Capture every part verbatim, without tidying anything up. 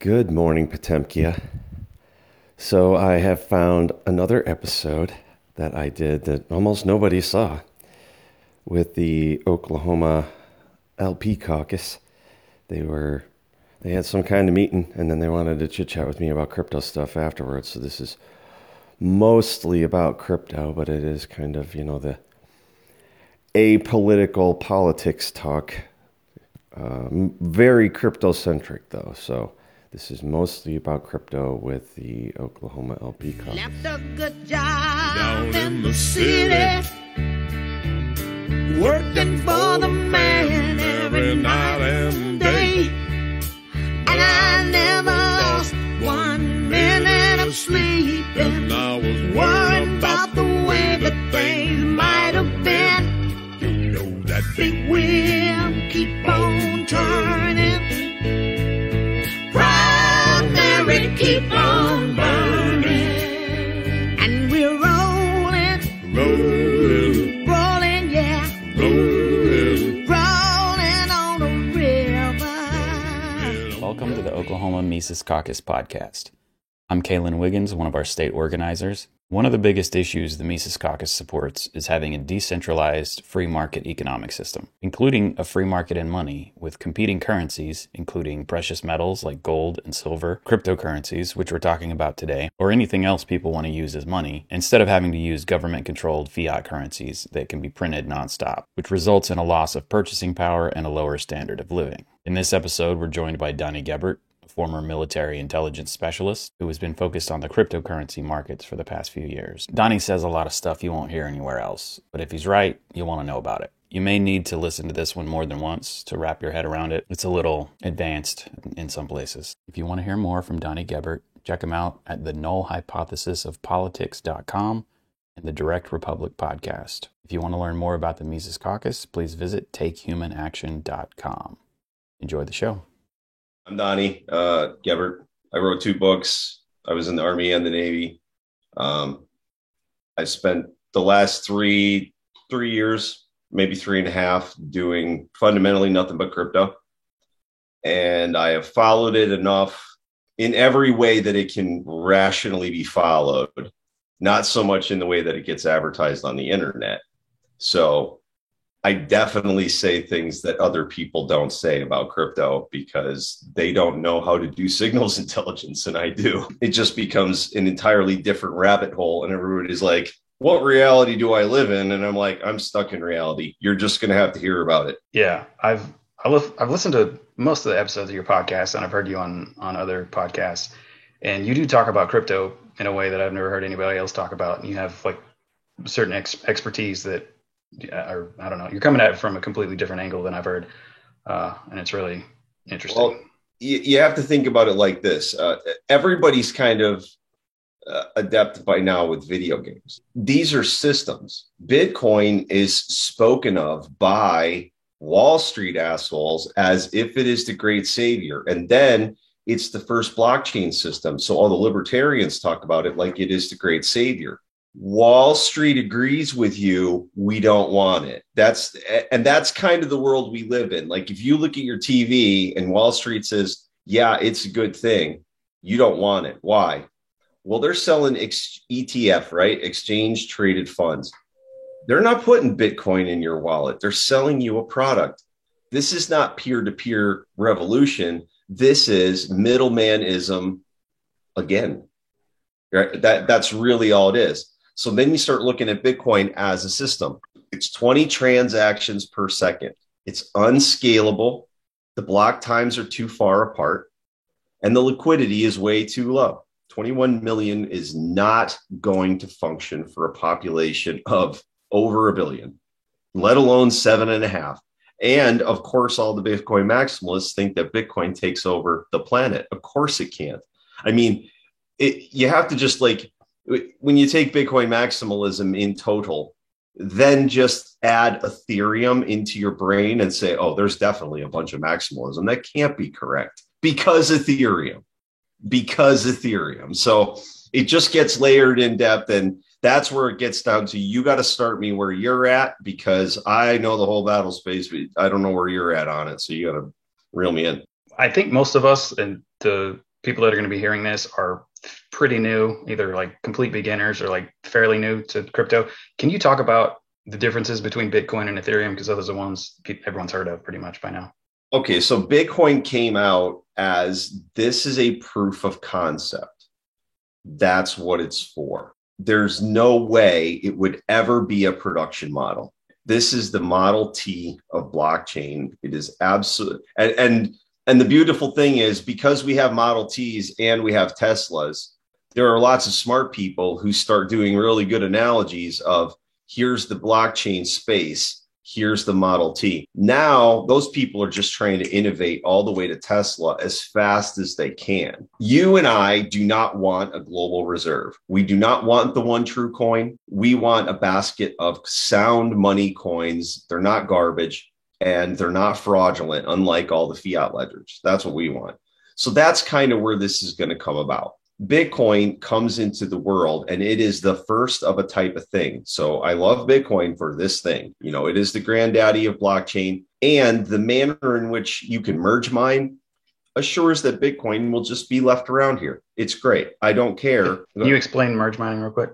Good morning, Potemkia. So I have found another episode that I did that almost nobody saw with the Oklahoma L P caucus. They were, they had some kind of meeting and then they wanted to chit chat with me about crypto stuff afterwards. So this is mostly about crypto, but it is kind of, you know, the apolitical politics talk. Um, very crypto-centric though, so this is mostly about crypto with the Oklahoma L P Caucus. Left a good job down in the city, working for the man every night and day, and I never lost one minute of sleep, and I was worried about the way that things might have been. You know that big wheel keep on turning. Keep on burning, and we're rolling, rolling, rolling, yeah, rolling, rolling on the river. Welcome to the Oklahoma Mises Caucus podcast. I'm Kaylin Wiggins, one of our state organizers. One of the biggest issues the Mises Caucus supports is having a decentralized free market economic system, including a free market in money with competing currencies, including precious metals like gold and silver, cryptocurrencies, which we're talking about today, or anything else people want to use as money, instead of having to use government-controlled fiat currencies that can be printed nonstop, which results in a loss of purchasing power and a lower standard of living. In this episode, we're joined by Donnie Gebert, former military intelligence specialist who has been focused on the cryptocurrency markets for the past few years. Donnie says a lot of stuff you won't hear anywhere else, but if he's right, you'll want to know about it. You may need to listen to this one more than once to wrap your head around it. It's a little advanced in some places. If you want to hear more from Donnie Gebert, check him out at the null hypothesis of politics dot com and the Direct Republic podcast. If you want to learn more about the Mises Caucus, please visit take human action dot com. Enjoy the show. I'm Donnie uh, Gebert. I wrote two books. I was in the Army and the Navy. Um, I spent the last three three years, maybe three and a half, doing fundamentally nothing but crypto. And I have followed it enough in every way that it can rationally be followed, not so much in the way that it gets advertised on the internet. So I definitely say things that other people don't say about crypto because they don't know how to do signals intelligence, and I do. It just becomes an entirely different rabbit hole, and everybody's like, what reality do I live in? And I'm like, I'm stuck in reality. You're just going to have to hear about it. Yeah, I've I li- I've listened to most of the episodes of your podcast, and I've heard you on, on other podcasts, and you do talk about crypto in a way that I've never heard anybody else talk about, and you have like certain ex- expertise that or I don't know, you're coming at it from a completely different angle than I've heard. Uh, and it's really interesting. Well, you, you have to think about it like this. Uh, everybody's kind of uh, adept by now with video games. These are systems. Bitcoin is spoken of by Wall Street assholes as if it is the great savior. And then it's the first blockchain system. So all the libertarians talk about it like it is the great savior. Wall Street agrees with you. We don't want it. That's and that's kind of the world we live in. Like if you look at your T V and Wall Street says, yeah, it's a good thing. You don't want it. Why? Well, they're selling ex- E T F, right? Exchange traded funds. They're not putting Bitcoin in your wallet. They're selling you a product. This is not peer-to-peer revolution. This is middlemanism again. Right? That, that's really all it is. So then you start looking at Bitcoin as a system. It's twenty transactions per second. It's unscalable. The block times are too far apart. And the liquidity is way too low. twenty-one million is not going to function for a population of over a billion, let alone seven and a half. And of course, all the Bitcoin maximalists think that Bitcoin takes over the planet. Of course it can't. I mean, it, you have to just like, when you take Bitcoin maximalism in total, then just add Ethereum into your brain and say, oh, there's definitely a bunch of maximalism. That can't be correct because Ethereum, because Ethereum. So it just gets layered in depth. And that's where it gets down to, you got to start me where you're at, because I know the whole battle space, but I don't know where you're at on it. So you got to reel me in. I think most of us, and the people that are going to be hearing this are pretty new, either like complete beginners or like fairly new to crypto. Can you talk about the differences between Bitcoin and Ethereum? Because those are the ones everyone's heard of pretty much by now. Okay, so Bitcoin came out as this is a proof of concept. That's what it's for. There's no way it would ever be a production model. This is the Model T of blockchain. It is absolute. And, and, and the beautiful thing is, because we have Model Ts and we have Teslas, there are lots of smart people who start doing really good analogies of here's the blockchain space, here's the Model T. Now, those people are just trying to innovate all the way to Tesla as fast as they can. You and I do not want a global reserve. We do not want the one true coin. We want a basket of sound money coins. They're not garbage and they're not fraudulent, unlike all the fiat ledgers. That's what we want. So that's kind of where this is going to come about. Bitcoin comes into the world and it is the first of a type of thing. So I love Bitcoin for this thing. You know, it is the granddaddy of blockchain, and the manner in which you can merge mine assures that Bitcoin will just be left around here. It's great. I don't care. Can you explain merge mining real quick?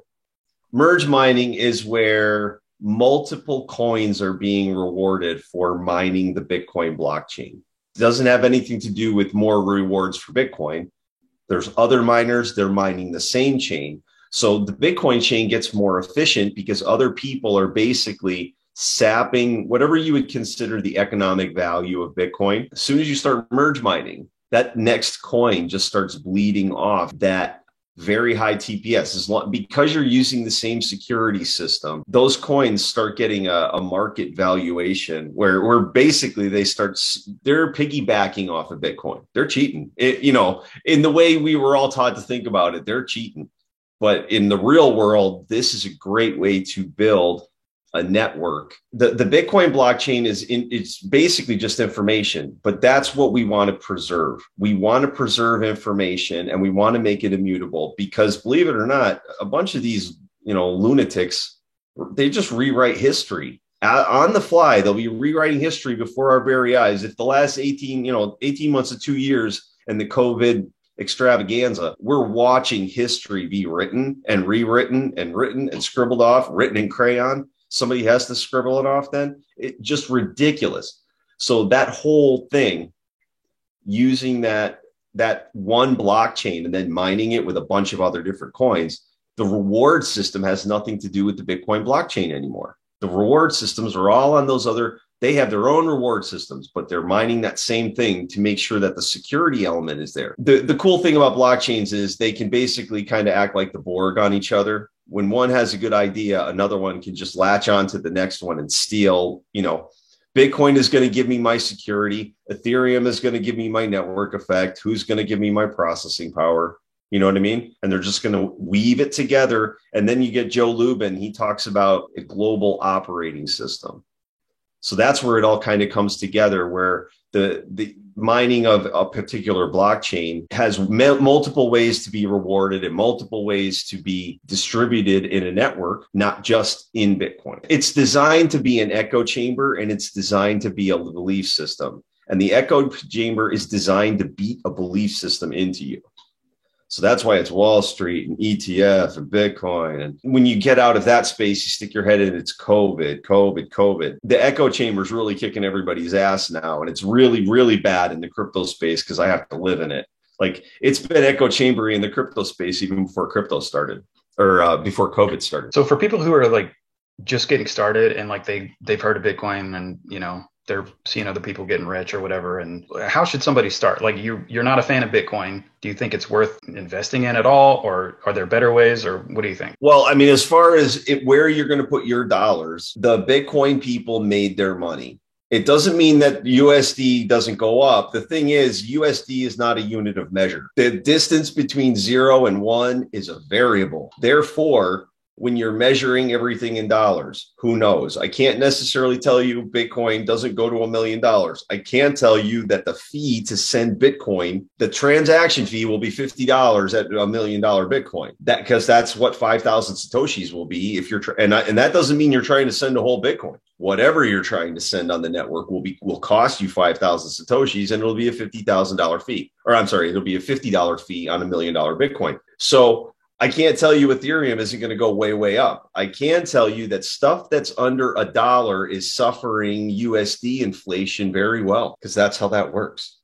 Merge mining is where multiple coins are being rewarded for mining the Bitcoin blockchain. It doesn't have anything to do with more rewards for Bitcoin. There's other miners, they're mining the same chain. So the Bitcoin chain gets more efficient because other people are basically sapping whatever you would consider the economic value of Bitcoin. As soon as you start merge mining, that next coin just starts bleeding off that very high T P S. As long, because you're using the same security system, those coins start getting a, a market valuation where, where basically they start, they're piggybacking off of Bitcoin. They're cheating. It, you know, in the way we were all taught to think about it, they're cheating. But in the real world, this is a great way to build a network. The, the Bitcoin blockchain is in, it's basically just information, but that's what we want to preserve. We want to preserve information and we want to make it immutable because, believe it or not, a bunch of these, you know, lunatics, they just rewrite history on the fly. They'll be rewriting history before our very eyes. If the last eighteen, you know, eighteen months to two years and the COVID extravaganza, we're watching history be written and rewritten and written and scribbled off, written in crayon. Somebody has to scribble it off then. It's just ridiculous. So that whole thing, using that, that one blockchain and then mining it with a bunch of other different coins, the reward system has nothing to do with the Bitcoin blockchain anymore. The reward systems are all on those other, they have their own reward systems, but they're mining that same thing to make sure that the security element is there. The, the cool thing about blockchains is they can basically kind of act like the Borg on each other. When one has a good idea, another one can just latch on to the next one and steal. You know, Bitcoin is going to give me my security. Ethereum is going to give me my network effect. Who's going to give me my processing power? You know what I mean? And they're just going to weave it together. And then you get Joe Lubin. He talks about a global operating system. So that's where it all kind of comes together, where the, the mining of a particular blockchain has m- multiple ways to be rewarded and multiple ways to be distributed in a network, not just in Bitcoin. It's designed to be an echo chamber, and it's designed to be a belief system. And the echo chamber is designed to beat a belief system into you. So that's why it's Wall Street and E T F and Bitcoin. And when you get out of that space, you stick your head in, it's COVID, COVID, COVID. The echo chamber is really kicking everybody's ass now. And it's really, really bad in the crypto space because I have to live in it. Like, it's been echo chambery in the crypto space even before crypto started, or uh, before COVID started. So for people who are like just getting started and like they, they've heard of Bitcoin and, you know, they're seeing other people getting rich or whatever. And how should somebody start? Like, you, you're not a fan of Bitcoin. Do you think it's worth investing in at all? Or are there better ways? Or what do you think? Well, I mean, as far as it, where you're going to put your dollars, the Bitcoin people made their money. It doesn't mean that U S D doesn't go up. The thing is, U S D is not a unit of measure. The distance between zero and one is a variable. Therefore, when you're measuring everything in dollars? Who knows? I can't necessarily tell you Bitcoin doesn't go to a million dollars. I can tell you that the fee to send Bitcoin, the transaction fee, will be fifty dollars at a million dollar Bitcoin. That because that's what five thousand Satoshis will be if you're tra- and I, and that doesn't mean you're trying to send a whole Bitcoin. Whatever you're trying to send on the network will be will cost you five thousand Satoshis, and it'll be a fifty thousand dollars fee. Or I'm sorry, it'll be a fifty dollars fee on a million dollar Bitcoin. So I can't tell you Ethereum isn't going to go way, way up. I can tell you that stuff that's under a dollar is suffering U S D inflation very well, because that's how that works.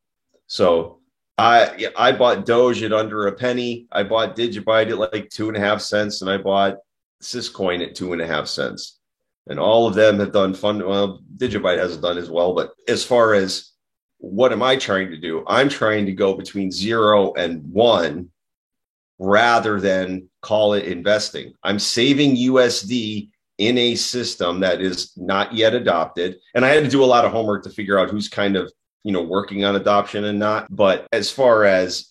So I I bought Doge at under a penny. I bought Digibyte at like two and a half cents. And I bought Syscoin at two and a half cents. And all of them have done fun. Well, Digibyte hasn't done as well. But as far as what am I trying to do? I'm trying to go between zero and one, rather than call it investing. I'm saving U S D in a system that is not yet adopted. And I had to do a lot of homework to figure out who's kind of, you know, working on adoption and not. But as far as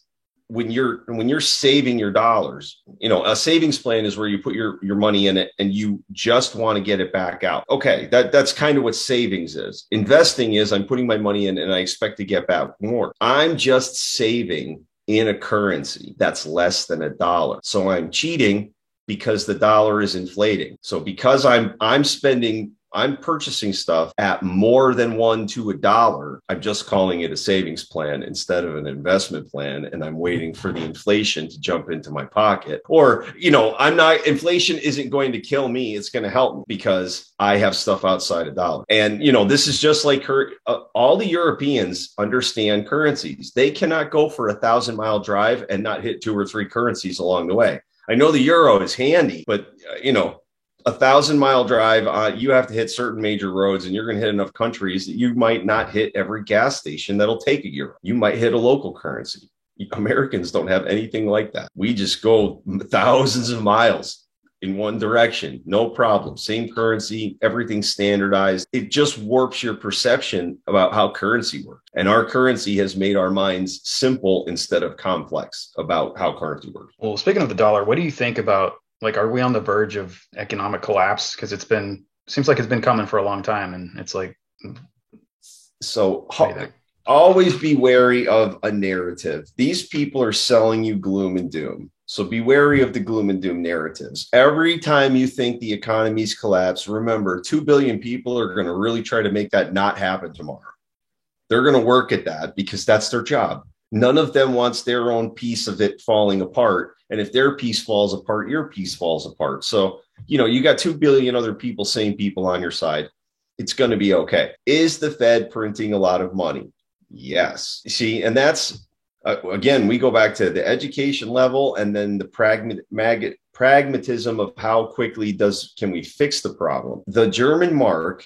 when you're when you're saving your dollars, you know, a savings plan is where you put your, your money in it and you just want to get it back out. Okay, that, that's kind of what savings is. Investing is I'm putting my money in and I expect to get back more. I'm just saving in a currency that's less than a dollar. So I'm cheating because the dollar is inflating. So because I'm I'm spending, I'm purchasing stuff at more than one to a dollar, I'm just calling it a savings plan instead of an investment plan. And I'm waiting for the inflation to jump into my pocket. Or, you know, I'm not, inflation isn't going to kill me. It's going to help me because I have stuff outside a dollar. And, you know, this is just like her, uh, all the Europeans understand currencies. They cannot go for a thousand mile drive and not hit two or three currencies along the way. I know the euro is handy, but, uh, you know, A thousand mile drive, uh, you have to hit certain major roads and you're going to hit enough countries that you might not hit every gas station that'll take a euro. You might hit a local currency. Americans don't have anything like that. We just go thousands of miles in one direction. No problem. Same currency, everything standardized. It just warps your perception about how currency works. And our currency has made our minds simple instead of complex about how currency works. Well, speaking of the dollar, what do you think about Like, are we on the verge of economic collapse? Because it's been, seems like it's been coming for a long time. And it's like, so always be wary of a narrative. These people are selling you gloom and doom. So be wary of the gloom and doom narratives. Every time you think the economy's collapsed, remember, two billion people are going to really try to make that not happen tomorrow. They're going to work at that because that's their job. None of them wants their own piece of it falling apart. And if their piece falls apart, your piece falls apart. So, you know, you got two billion other people, same people on your side. It's going to be okay. Is the Fed printing a lot of money? Yes. See, and that's, uh, again, we go back to the education level and then the pragma- mag- pragmatism of how quickly does can we fix the problem? The German mark,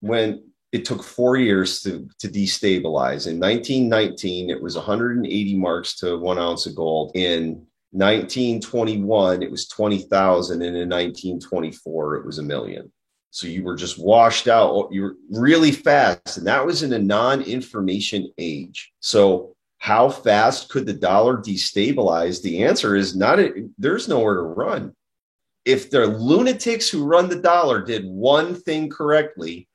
when it took four years to, to destabilize. In nineteen nineteen, it was one hundred eighty marks to one ounce of gold. In nineteen twenty-one, it was twenty thousand. And in nineteen twenty-four, it was a million. So you were just washed out. You were really fast. And that was in a non-information age. So how fast could the dollar destabilize? The answer is not, a, there's nowhere to run. If the lunatics who run the dollar did one thing correctly,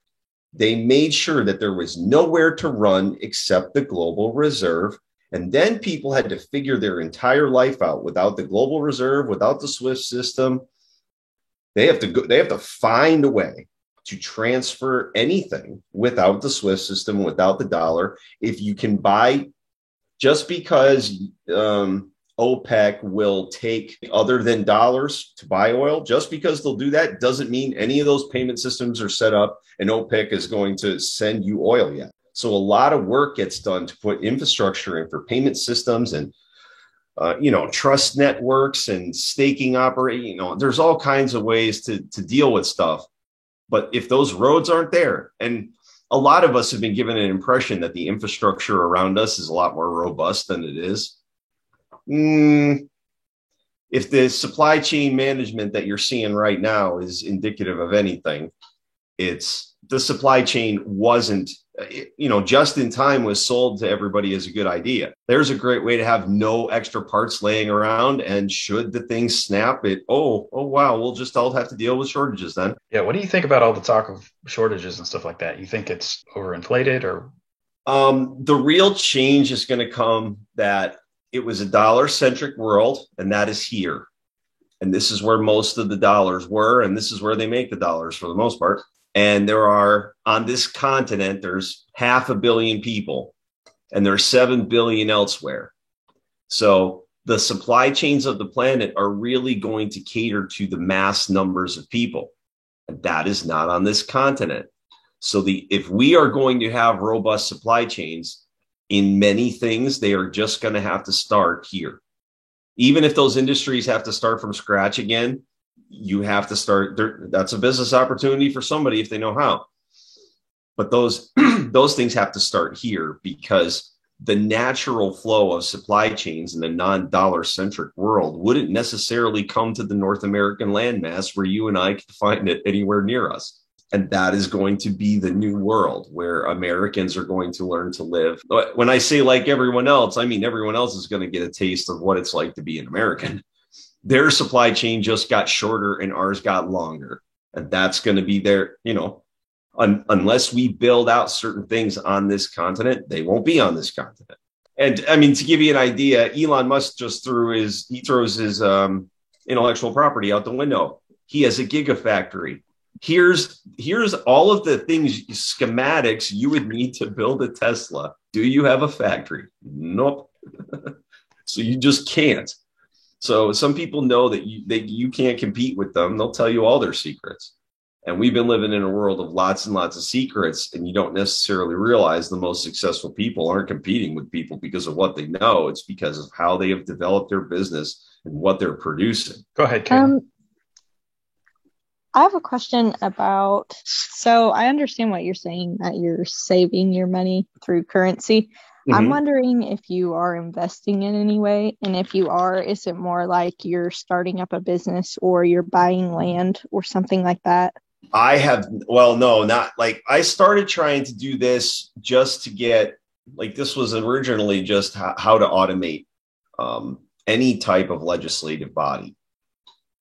they made sure that there was nowhere to run except the global reserve. And then people had to figure their entire life out without the global reserve, without the SWIFT system. They have to go, they have to find a way to transfer anything without the SWIFT system, without the dollar. If you can buy, just because um, OPEC will take other than dollars to buy oil, just because they'll do that doesn't mean any of those payment systems are set up and OPEC is going to send you oil yet. So a lot of work gets done to put infrastructure in for payment systems and, uh, you know, trust networks and staking operating. You know, there's all kinds of ways to, to deal with stuff. But if those roads aren't there, and a lot of us have been given an impression that the infrastructure around us is a lot more robust than it is. Mm, if the supply chain management that you're seeing right now is indicative of anything, it's the supply chain wasn't it, you know, just in time was sold to everybody as a good idea. There's a great way to have no extra parts laying around. And should the thing snap it, oh, oh, wow, we'll just all have to deal with shortages then. Yeah. What do you think about all the talk of shortages and stuff like that? You think it's overinflated or? Um, the real change is going to come that it was a dollar-centric world, and that is here. And this is where most of the dollars were, and this is where they make the dollars for the most part. And there are, on this continent, there's half a billion people, and there's seven billion elsewhere. So the supply chains of the planet are really going to cater to the mass numbers of people. And that is not on this continent. So the if we are going to have robust supply chains in many things, they are just going to have to start here. Even if those industries have to start from scratch again, you have to start. That's a business opportunity for somebody if they know how. But those those things have to start here, because the natural flow of supply chains in the non-dollar centric world wouldn't necessarily come to the North American landmass where you and I can find it anywhere near us. And that is going to be the new world where Americans are going to learn to live. When I say like everyone else, I mean, everyone else is going to get a taste of what it's like to be an American. Their supply chain just got shorter and ours got longer. And that's going to be their, you know, un- unless we build out certain things on this continent, they won't be on this continent. And I mean, to give you an idea, Elon Musk just threw his, he throws his um, intellectual property out the window. He has a gigafactory. Here's here's all of the things, schematics you would need to build a Tesla. Do you have a factory? Nope. So you just can't. So some people know that you, that you can't compete with them. They'll tell you all their secrets. And we've been living in a world of lots and lots of secrets, and you don't necessarily realize the most successful people aren't competing with people because of what they know. It's because of how they have developed their business and what they're producing. Go ahead, Kaylin. Um- I have a question about, so I understand what you're saying, that you're saving your money through currency. Mm-hmm. I'm wondering if you are investing in any way. And if you are, is it more like you're starting up a business or you're buying land or something like that? I have, well, no, not like I started trying to do this just to get, like this was originally just how, how to automate um, any type of legislative body.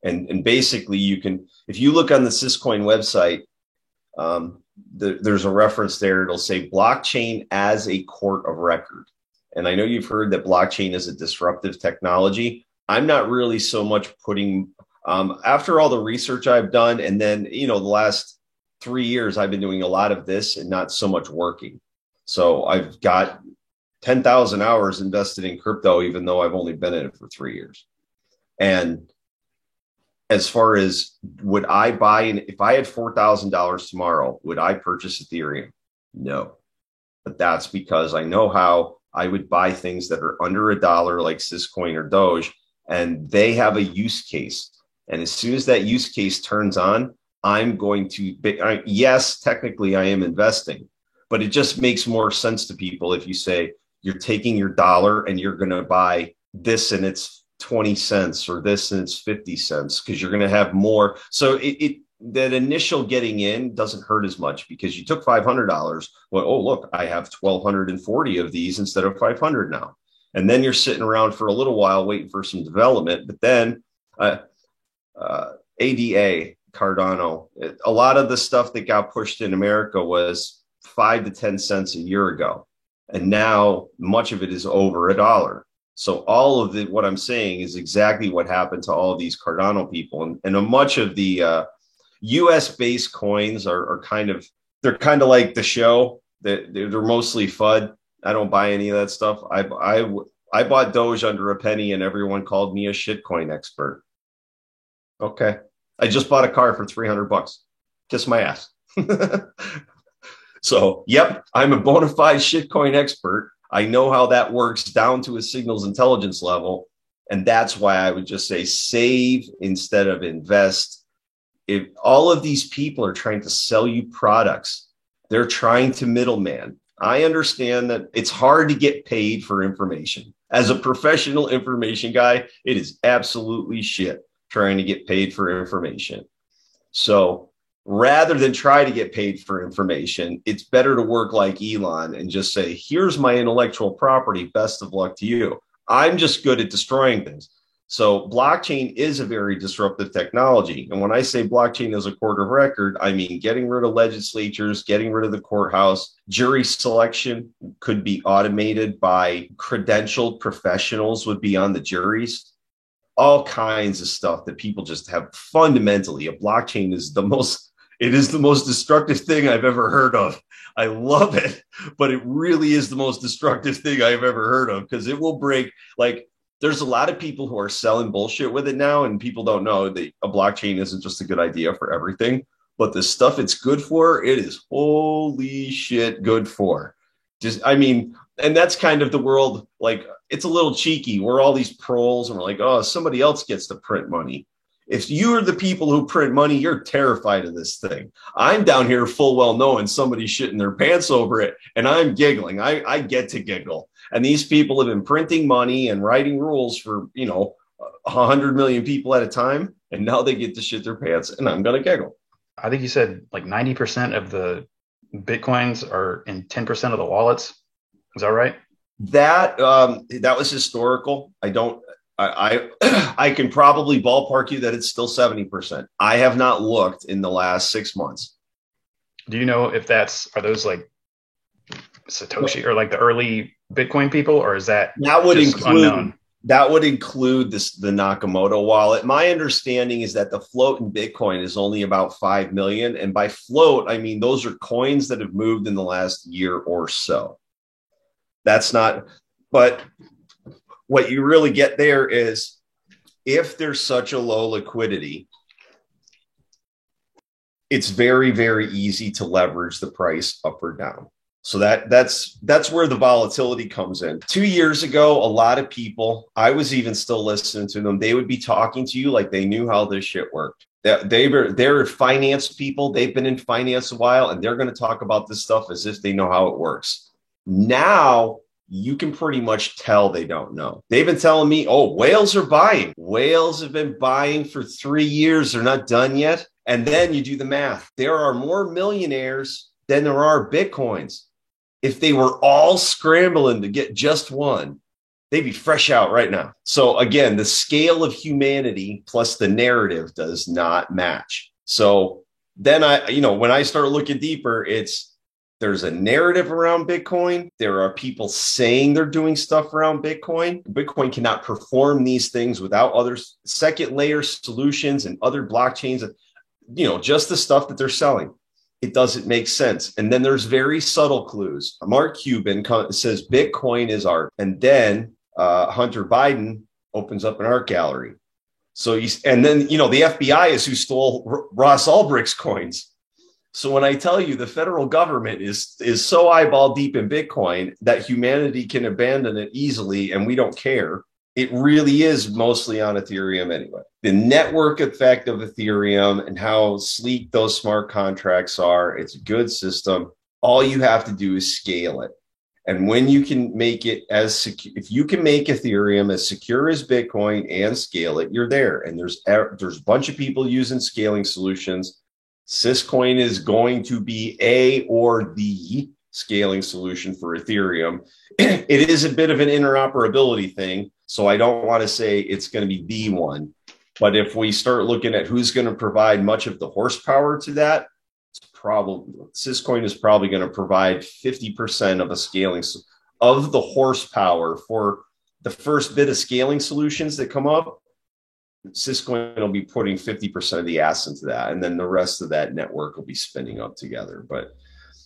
And, and basically, you can, if you look on the Syscoin website, um, the, there's a reference there. It'll say blockchain as a court of record. And I know you've heard that blockchain is a disruptive technology. I'm not really so much putting, um, after all the research I've done, and then, you know, the last three years, I've been doing a lot of this and not so much working. So I've got ten thousand hours invested in crypto, even though I've only been in it for three years. And as far as would I buy, an, if I had four thousand dollars tomorrow, would I purchase Ethereum? No, but that's because I know how I would buy things that are under a dollar like Syscoin or Doge, and they have a use case. And as soon as that use case turns on, I'm going to, I, yes, technically I am investing, but it just makes more sense to people if you say you're taking your dollar and you're going to buy this and it's twenty cents or this and it's fifty cents, because you're going to have more. So it, it that initial getting in doesn't hurt as much because you took five hundred dollars. Well, oh, look, I have one thousand two hundred forty of these instead of five hundred now. And then you're sitting around for a little while waiting for some development. But then uh, uh, A D A, Cardano, it, a lot of the stuff that got pushed in America was five to ten cents a year ago. And now much of it is over a dollar. So all of the, what I'm saying is exactly what happened to all of these Cardano people. And, and a much of the uh, U S-based coins are, are kind of, they're kind of like the show. They're, they're mostly FUD. I don't buy any of that stuff. I, I, I bought Doge under a penny and everyone called me a shitcoin expert. Okay. I just bought a car for three hundred bucks. Kiss my ass. So, yep, I'm a bona fide shitcoin expert. I know how that works down to a signals intelligence level. And that's why I would just say save instead of invest. If all of these people are trying to sell you products, they're trying to middleman. I understand that it's hard to get paid for information. As a professional information guy, it is absolutely shit trying to get paid for information. So rather than try to get paid for information, it's better to work like Elon and just say, here's my intellectual property. Best of luck to you. I'm just good at destroying things. So blockchain is a very disruptive technology. And when I say blockchain is a court of record, I mean getting rid of legislatures, getting rid of the courthouse. Jury selection could be automated by credentialed professionals would be on the juries. All kinds of stuff that people just have fundamentally. A blockchain is the most, it is the most destructive thing I've ever heard of. I love it, but it really is the most destructive thing I've ever heard of because it will break, like, there's a lot of people who are selling bullshit with it now, and people don't know that a blockchain isn't just a good idea for everything, but the stuff it's good for, it is holy shit good for. Just, I mean, and that's kind of the world, like, it's a little cheeky. We're all these proles, and we're like, oh, somebody else gets to print money. If you are the people who print money, you're terrified of this thing. I'm down here full well knowing somebody's shitting their pants over it, and I'm giggling. I, I get to giggle. And these people have been printing money and writing rules for, you know, one hundred million people at a time. And now they get to shit their pants, and I'm going to giggle. I think you said like ninety percent of the Bitcoins are in ten percent of the wallets. Is that right? That um, that was historical. I don't I, I I can probably ballpark you that it's still seventy percent. I have not looked in the last six months. Do you know if that's are those like Satoshi or like the early Bitcoin people, or is that that would include unknown? That would include this the Nakamoto wallet. My understanding is that the float in Bitcoin is only about five million, and by float I mean those are coins that have moved in the last year or so. That's not, but what you really get there is if there's such a low liquidity, it's very, very easy to leverage the price up or down. So that that's that's where the volatility comes in. Two years ago, a lot of people, I was even still listening to them, they would be talking to you like they knew how this shit worked. They were, they're finance people. They've been in finance a while, and they're going to talk about this stuff as if they know how it works. Now, you can pretty much tell they don't know. They've been telling me, oh, whales are buying. Whales have been buying for three years. They're not done yet. And then you do the math. There are more millionaires than there are Bitcoins. If they were all scrambling to get just one, they'd be fresh out right now. So again, the scale of humanity plus the narrative does not match. So then I, you know, when I start looking deeper, it's there's a narrative around Bitcoin. There are people saying they're doing stuff around Bitcoin. Bitcoin cannot perform these things without other second layer solutions and other blockchains, you know, just the stuff that they're selling. It doesn't make sense. And then there's very subtle clues. Mark Cuban says Bitcoin is art. And then uh, Hunter Biden opens up an art gallery. So you, and then, you know, the F B I is who stole R- Ross Ulbricht's coins. So when I tell you the federal government is, is so eyeball deep in Bitcoin that humanity can abandon it easily and we don't care, it really is mostly on Ethereum anyway. The network effect of Ethereum and how sleek those smart contracts are, it's a good system. All you have to do is scale it. And when you can make it as secure, if you can make Ethereum as secure as Bitcoin and scale it, you're there. And there's, there's a bunch of people using scaling solutions. Syscoin is going to be a or the scaling solution for Ethereum. It is a bit of an interoperability thing. So I don't want to say it's going to be the one, but if we start looking at who's going to provide much of the horsepower to that, it's probably Syscoin is probably going to provide fifty percent of a scaling of the horsepower for the first bit of scaling solutions that come up. Syscoin will be putting fifty percent of the ass into that, and then the rest of that network will be spinning up together. But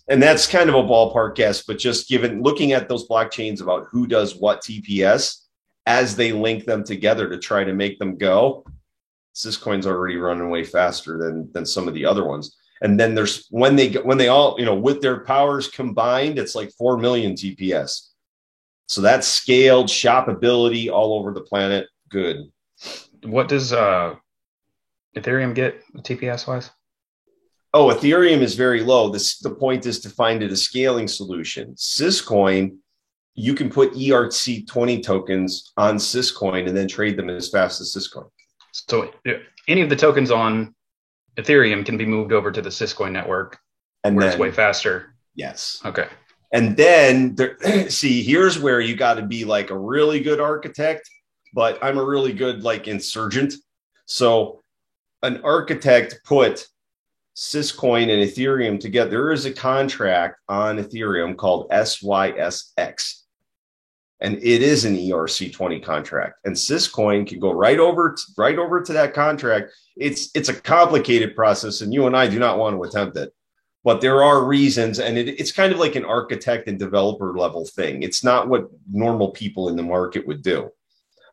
and that's kind of a ballpark guess, but just given looking at those blockchains about who does what T P S. As they link them together to try to make them go, Syscoin's already running way faster than than some of the other ones. And then there's when they when they all, you know, with their powers combined, it's like four million T P S. So that's scaled shoppability all over the planet. Good. What does uh, Ethereum get T P S wise? Oh, Ethereum is very low. This, the point is to find it a scaling solution. Syscoin, you can put E R C twenty tokens on Syscoin and then trade them as fast as Syscoin. So any of the tokens on Ethereum can be moved over to the Syscoin network, and where then, it's way faster. Yes. Okay. And then there, see, here's where you got to be like a really good architect, but I'm a really good like insurgent. So an architect put Syscoin and Ethereum together. There is a contract on Ethereum called S Y S X, and it is an E R C twenty contract. And Syscoin can go right over to, right over to that contract. It's it's a complicated process, and you and I do not want to attempt it. But there are reasons, and it, it's kind of like an architect and developer level thing. It's not what normal people in the market would do.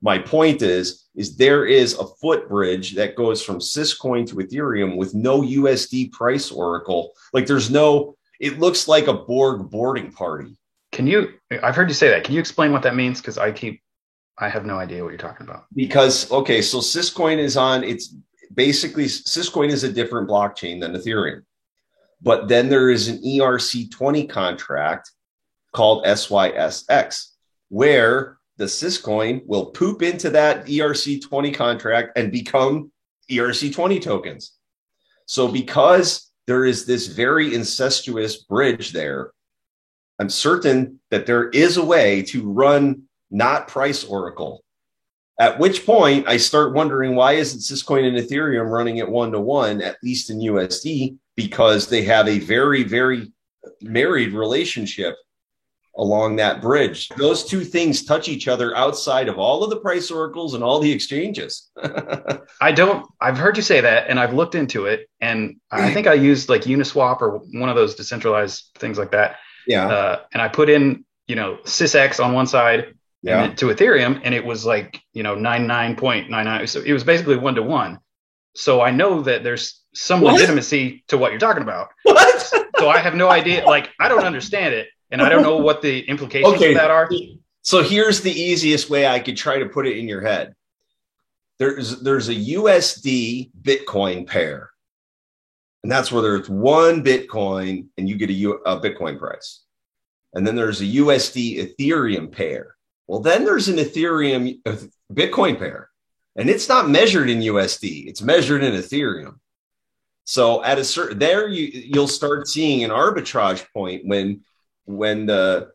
My point is, is there is a footbridge that goes from Syscoin to Ethereum with no U S D price oracle. Like there's no, it looks like a Borg boarding party. Can you, I've heard you say that. Can you explain what that means? Because I keep, I have no idea what you're talking about. Because, okay, so Syscoin is on, it's basically, Syscoin is a different blockchain than Ethereum. But then there is an E R C twenty contract called S Y S X, where the Syscoin will poop into that E R C twenty contract and become E R C twenty tokens. So because there is this very incestuous bridge there, I'm certain that there is a way to run not price oracle. At which point I start wondering, why isn't Syscoin and Ethereum running it one-to-one, at least in U S D? Because they have a very, very married relationship along that bridge. Those two things touch each other outside of all of the price oracles and all the exchanges. I don't, I've heard you say that, and I've looked into it, and I think I used like Uniswap or one of those decentralized things like that. Yeah. Uh, and I put in, you know, SysX on one side yeah. and to Ethereum, and it was like, you know, ninety-nine point nine nine. So it was basically one to one. So I know that there's some what? legitimacy to what you're talking about. What? So I have no idea. Like, I don't understand it. And I don't know what the implications okay. of that are. So here's the easiest way I could try to put it in your head. There's, there's a U S D Bitcoin pair. And that's where there's one Bitcoin and you get a, U, a Bitcoin price. And then there's a U S D Ethereum pair. Well, then there's an Ethereum uh, Bitcoin pair. And it's not measured in U S D. It's measured in Ethereum. So at a certain there, you, you'll start seeing an arbitrage point when when the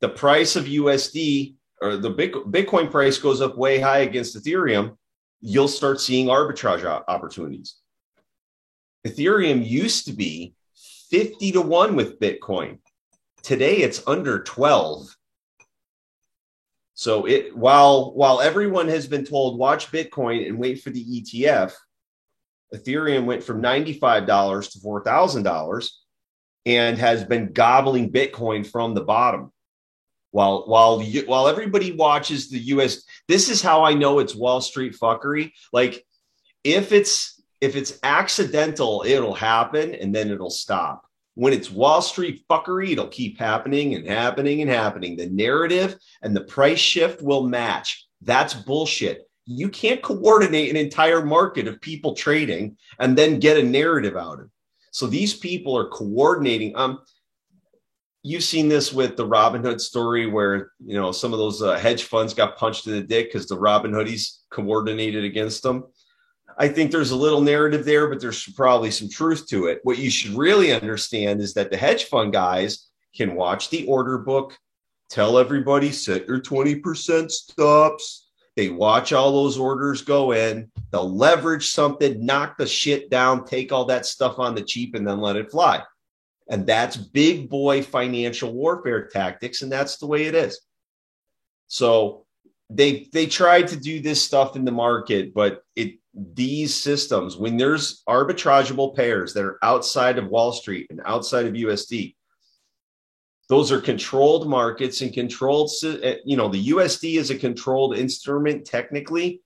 the price of U S D or the Bitcoin price goes up way high against Ethereum, you'll start seeing arbitrage opportunities. Ethereum used to be fifty to one with Bitcoin. Today, it's under twelve. So it while while everyone has been told, watch Bitcoin and wait for the E T F, Ethereum went from ninety-five dollars to four thousand dollars and has been gobbling Bitcoin from the bottom. While while while everybody watches the U S, this is how I know it's Wall Street fuckery. Like if it's if it's accidental, it'll happen and then it'll stop. When it's Wall Street fuckery, it'll keep happening and happening and happening. The narrative and the price shift will match. That's bullshit. You can't coordinate an entire market of people trading and then get a narrative out of it. So these people are coordinating. Um, you've seen this with the Robinhood story where, you know, some of those uh, hedge funds got punched in the dick because the Robinhoodies coordinated against them. I think there's a little narrative there, but there's probably some truth to it. What you should really understand is that the hedge fund guys can watch the order book, tell everybody, set your twenty percent stops. They watch all those orders go in. They'll leverage something, knock the shit down, take all that stuff on the cheap, and then let it fly. And that's big boy financial warfare tactics, and that's the way it is. So they they tried to do this stuff in the market, but it these systems, when there's arbitrageable pairs that are outside of Wall Street and outside of U S D, those are controlled markets and controlled, you know, the U S D is a controlled instrument technically.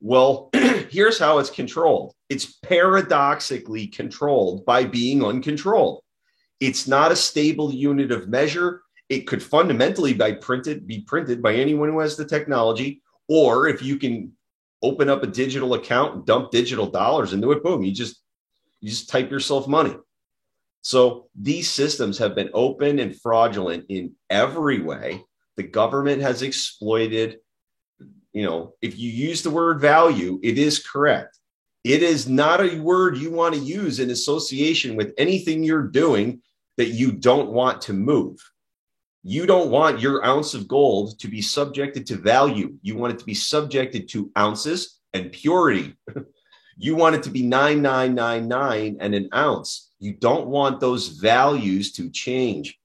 Well, here's how it's controlled. It's paradoxically controlled by being uncontrolled. It's not a stable unit of measure. It could fundamentally be printed, be printed by anyone who has the technology, or if you can open up a digital account and dump digital dollars into it, boom, you just, you just type yourself money. So these systems have been open and fraudulent in every way. The government has exploited, you know, if you use the word value, it is correct. It is not a word you want to use in association with anything you're doing that you don't want to move. You don't want your ounce of gold to be subjected to value. You want it to be subjected to ounces and purity. You want it to be nine nine nine nine and an ounce. You don't want those values to change.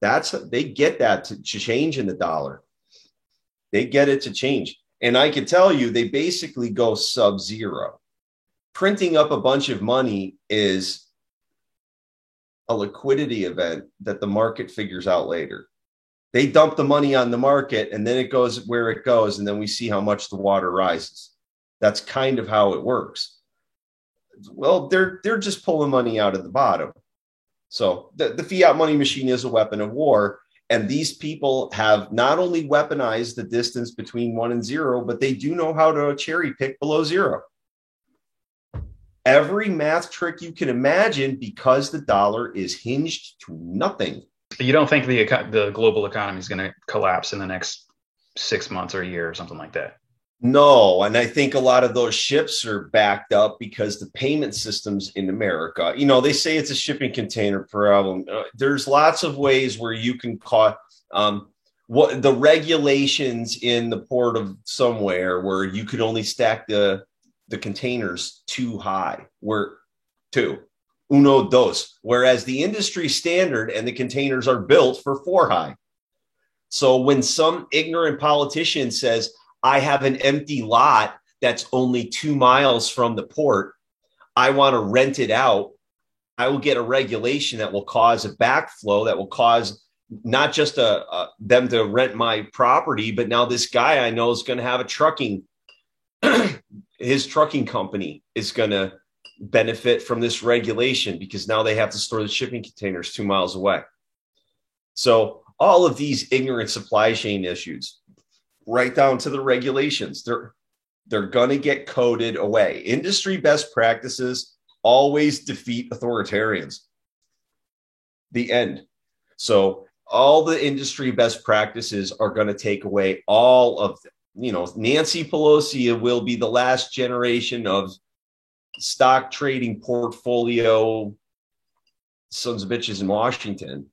That's, they get that to change in the dollar. They get it to change. And I can tell you, they basically go sub-zero. Printing up a bunch of money is a liquidity event that the market figures out later. They dump the money on the market and then it goes where it goes. And then we see how much the water rises. That's kind of how it works. Well, they're, they're just pulling money out of the bottom. So the, the fiat money machine is a weapon of war. And these people have not only weaponized the distance between one and zero, but they do know how to cherry pick below zero. Every math trick you can imagine, because the dollar is hinged to nothing. You don't think the, the global economy is going to collapse in the next six months or a year or something like that? No. And I think a lot of those ships are backed up because the payment systems in America, you know, they say it's a shipping container problem. Uh, there's lots of ways where you can caught um, what the regulations in the port of somewhere where you could only stack the the containers too high, where two, uno, dos, whereas the industry standard and the containers are built for four high. So when some ignorant politician says, I have an empty lot that's only two miles from the port, I want to rent it out, I will get a regulation that will cause a backflow that will cause not just a, a, them to rent my property, but now this guy I know is going to have a trucking his trucking company is going to benefit from this regulation because now they have to store the shipping containers two miles away. So all of these ignorant supply chain issues, right down to the regulations, they're, they're going to get coded away. Industry best practices always defeat authoritarians. The end. So all the industry best practices are going to take away all of them. You know, Nancy Pelosi will be the last generation of stock trading portfolio sons of bitches in Washington,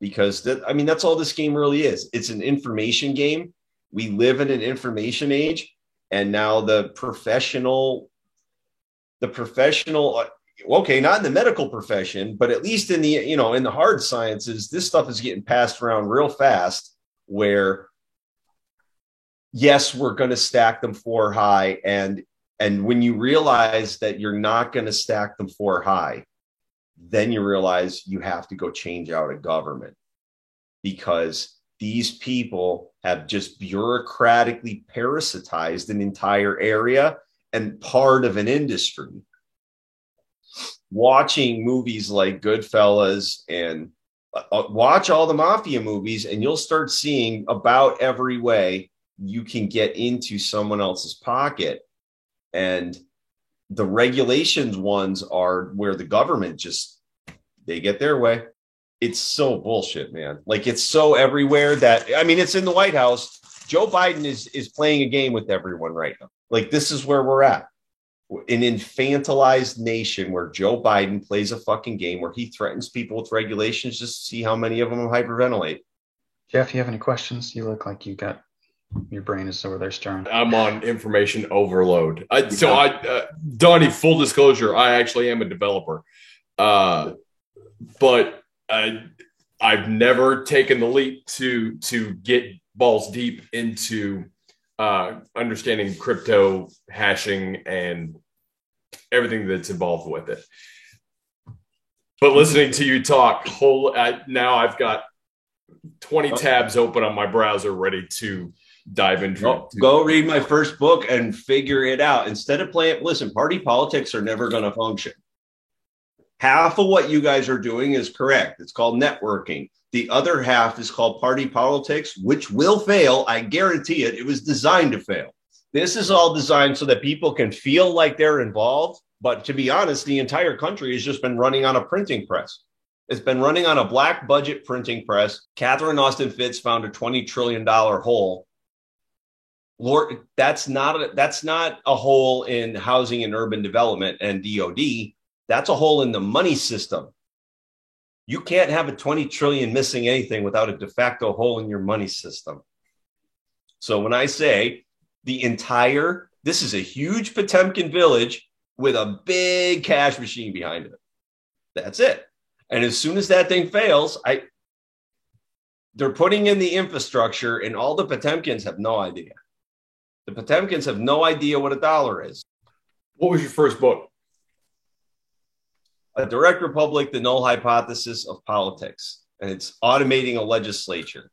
because that, I mean, that's all this game really is. It's an information game. We live in an information age, and now the professional, the professional, okay, not in the medical profession, but at least in the, you know, in the hard sciences, this stuff is getting passed around real fast where, yes, we're going to stack them four high. And, and when you realize that you're not going to stack them four high, then you realize you have to go change out a government, because these people have just bureaucratically parasitized an entire area and part of an industry. Watching movies like Goodfellas and uh, watch all the mafia movies, and you'll start seeing about every way you can get into someone else's pocket. And the regulations ones are where the government just, they get their way. It's so bullshit, man. Like, it's so everywhere that, I mean, it's in the White House. Joe Biden is, is playing a game with everyone right now. Like, this is where we're at. An infantilized nation where Joe Biden plays a fucking game where he threatens people with regulations just to see how many of them hyperventilate. Jeff, you have any questions? You look like you got... Your brain is over there stirring. I'm on information overload. I, so, I, uh, Donnie, full disclosure, I actually am a developer, uh, but I, I've never taken the leap to to get balls deep into uh, understanding crypto hashing and everything that's involved with it. But listening to you talk, whole I, now I've got twenty tabs open on my browser, ready to dive into. Go, go read my first book and figure it out. Instead of playing, listen, party politics are never going to function. Half of what you guys are doing is correct. It's called networking. The other half is called party politics, which will fail. I guarantee it. It was designed to fail. This is all designed so that people can feel like they're involved. But to be honest, the entire country has just been running on a printing press. It's been running on a black budget printing press. Catherine Austin Fitts found a twenty trillion dollar hole Lord, that's not a, that's not a hole in housing and urban development and D O D. That's a hole in the money system. You can't have a twenty trillion missing anything without a de facto hole in your money system. So when I say the entire, this is a huge Potemkin village with a big cash machine behind it. That's it. And as soon as that thing fails, I they're putting in the infrastructure, and all the Potemkins have no idea. The Potemkins have no idea what a dollar is. What was your first book? A Direct Republic, The Null Hypothesis of Politics. And it's automating a legislature.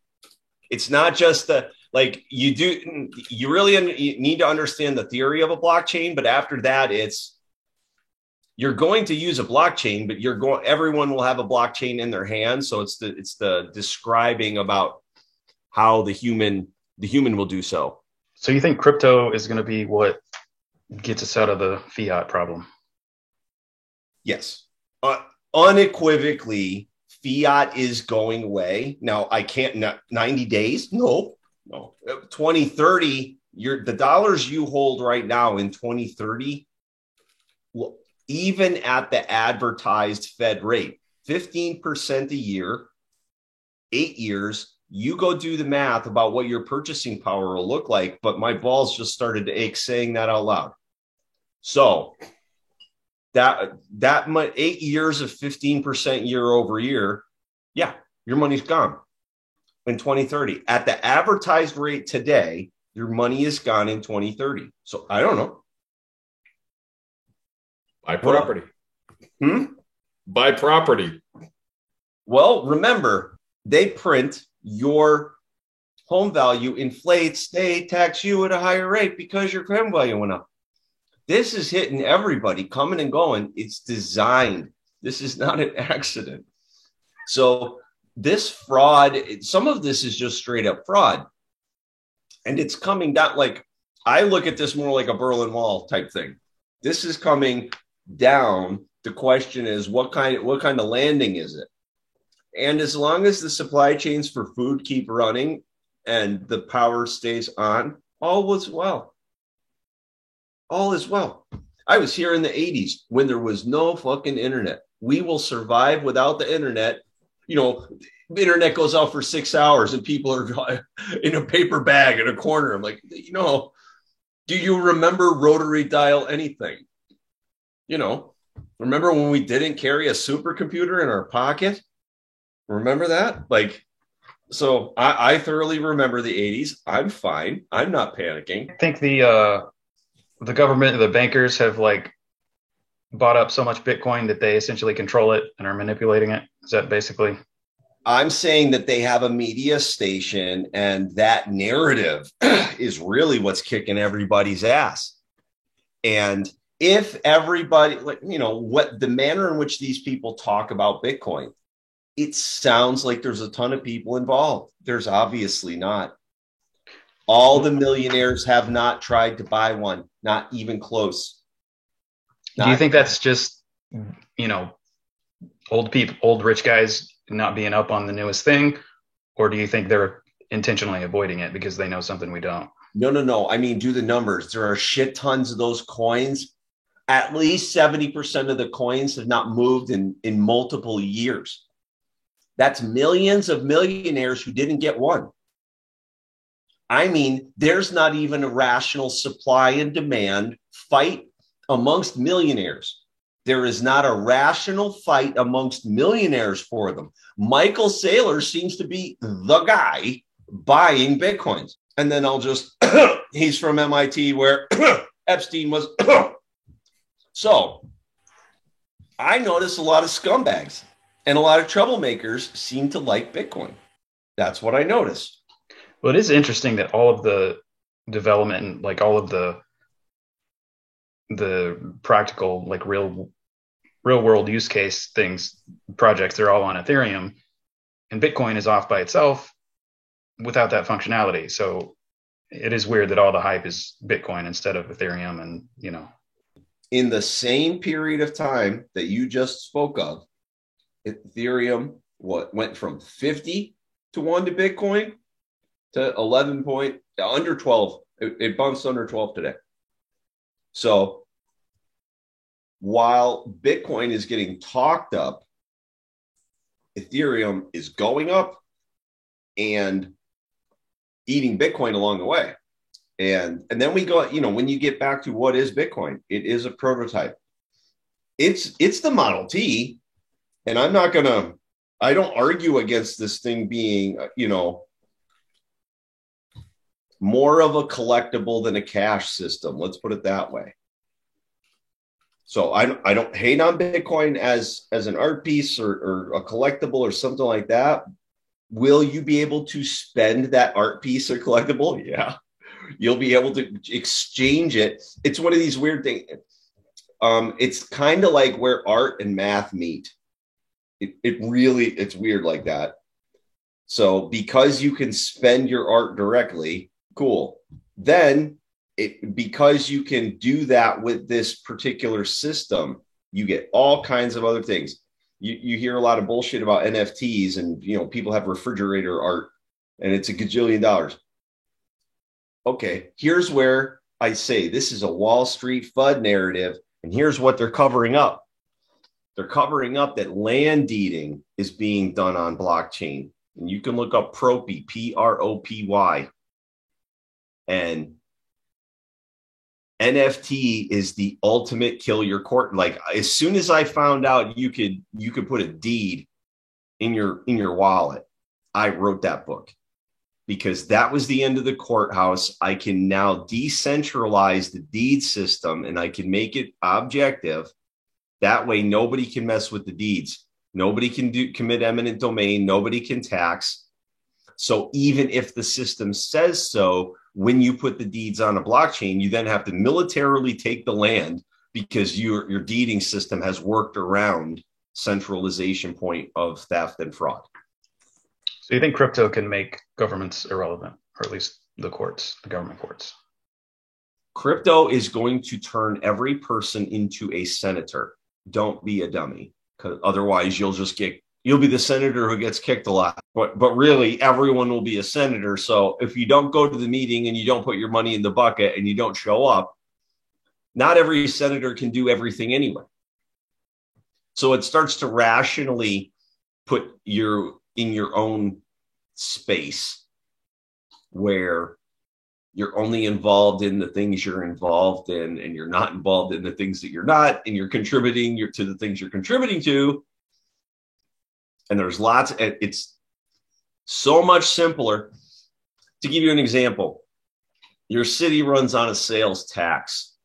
It's not just the, like, you do, you really you need to understand the theory of a blockchain. But after that, it's, you're going to use a blockchain, but you're going, everyone will have a blockchain in their hand. So it's the, it's the describing about how the human, the human will do so. So you think crypto is going to be what gets us out of the fiat problem? Yes. Uh, unequivocally, fiat is going away. Now, I can't, not ninety days? No, no. twenty thirty, you're, the dollars you hold right now in twenty thirty, well, even at the advertised Fed rate, fifteen percent a year, eight years, you go do the math about what your purchasing power will look like. But my balls just started to ache saying that out loud. So that that might, eight years of fifteen percent year over year, yeah, your money's gone in twenty thirty. At the advertised rate today, your money is gone in twenty thirty. So I don't know. Buy property. Hmm? Buy property. Well, remember, they print. Your home value inflates, they tax you at a higher rate because your home value went up. This is hitting everybody coming and going. It's designed. This is not an accident. So this fraud, some of this is just straight up fraud. And it's coming down. Like, I look at this more like a Berlin Wall type thing. This is coming down. The question is, what kind, what kind of landing is it? And as long as the supply chains for food keep running and the power stays on, all was well. All is well. I was here in the eighties when there was no fucking internet. We will survive without the internet. You know, the internet goes out for six hours and people are in a paper bag in a corner. I'm like, you know, do you remember rotary dial anything? You know, remember when we didn't carry a supercomputer in our pocket? Remember that? Like, so I, I thoroughly remember the eighties. I'm fine. I'm not panicking. I think the uh, the government, the bankers have like bought up so much Bitcoin that they essentially control it and are manipulating it. Is that basically? I'm saying that they have a media station, and that narrative is really what's kicking everybody's ass. And if everybody, like, you know, what the manner in which these people talk about Bitcoin, it sounds like there's a ton of people involved. There's obviously not. All the millionaires have not tried to buy one, not even close. Not Do you think that's just, you know, old people, old rich guys not being up on the newest thing? Or do you think they're intentionally avoiding it because they know something we don't? No, no, no. I mean, do the numbers. There are shit tons of those coins. At least seventy percent of the coins have not moved in, in multiple years. That's millions of millionaires who didn't get one. I mean, there's not even a rational supply and demand fight amongst millionaires. There is not a rational fight amongst millionaires for them. Michael Saylor seems to be the guy buying Bitcoins. And then I'll just, he's from M I T where Epstein was. So I notice a lot of scumbags. And a lot of troublemakers seem to like Bitcoin. That's what I noticed. Well, it is interesting that all of the development and like all of the the practical, like real real world use case things, projects, they're all on Ethereum. And Bitcoin is off by itself without that functionality. So it is weird that all the hype is Bitcoin instead of Ethereum. And, you know, in the same period of time that you just spoke of, Ethereum what went from fifty to one to Bitcoin to eleven point under twelve It, it bounced under twelve today. So while Bitcoin is getting talked up, Ethereum is going up and eating Bitcoin along the way. And, and then we go, you know, when you get back to what is Bitcoin, it is a prototype. It's, it's the Model T. And I'm not going to, I don't argue against this thing being, you know, more of a collectible than a cash system. Let's put it that way. So I, I don't hate on Bitcoin as, as an art piece or, or a collectible or something like that. Will you be able to spend that art piece or collectible? Yeah. You'll be able to exchange it. It's one of these weird things. Um, it's kind of like where art and math meet. It, it really, it's weird like that. So because you can spend your art directly, cool. Then it, because you can do that with this particular system, you get all kinds of other things. You, you hear a lot of bullshit about N F Ts and, you know, people have refrigerator art and it's a gajillion dollars. Okay, here's where I say this is a Wall Street FUD narrative, and here's what they're covering up. They're covering up that land deeding is being done on blockchain. And you can look up Propy, P R O P Y. And N F T is the ultimate kill your court. Like, as soon as I found out you could you could put a deed in your in your wallet, I wrote that book. Because that was the end of the courthouse. I can now decentralize the deed system and I can make it objective. That way, nobody can mess with the deeds. Nobody can do, commit eminent domain. Nobody can tax. So even if the system says so, when you put the deeds on a blockchain, you then have to militarily take the land because your, your deeding system has worked around centralization point of theft and fraud. So you think crypto can make governments irrelevant, or at least the courts, the government courts? Crypto is going to turn every person into a senator. Don't be a dummy, because otherwise you'll just get, you'll be the senator who gets kicked a lot. But but really, everyone will be a senator. So if you don't go to the meeting and you don't put your money in the bucket and you don't show up, not every senator can do everything anyway. So it starts to rationally put your... in your own space where you're only involved in the things you're involved in and you're not involved in the things that you're not, and you're contributing your, to the things you're contributing to. And there's lots, it's so much simpler. To give you an example, your city runs on a sales tax.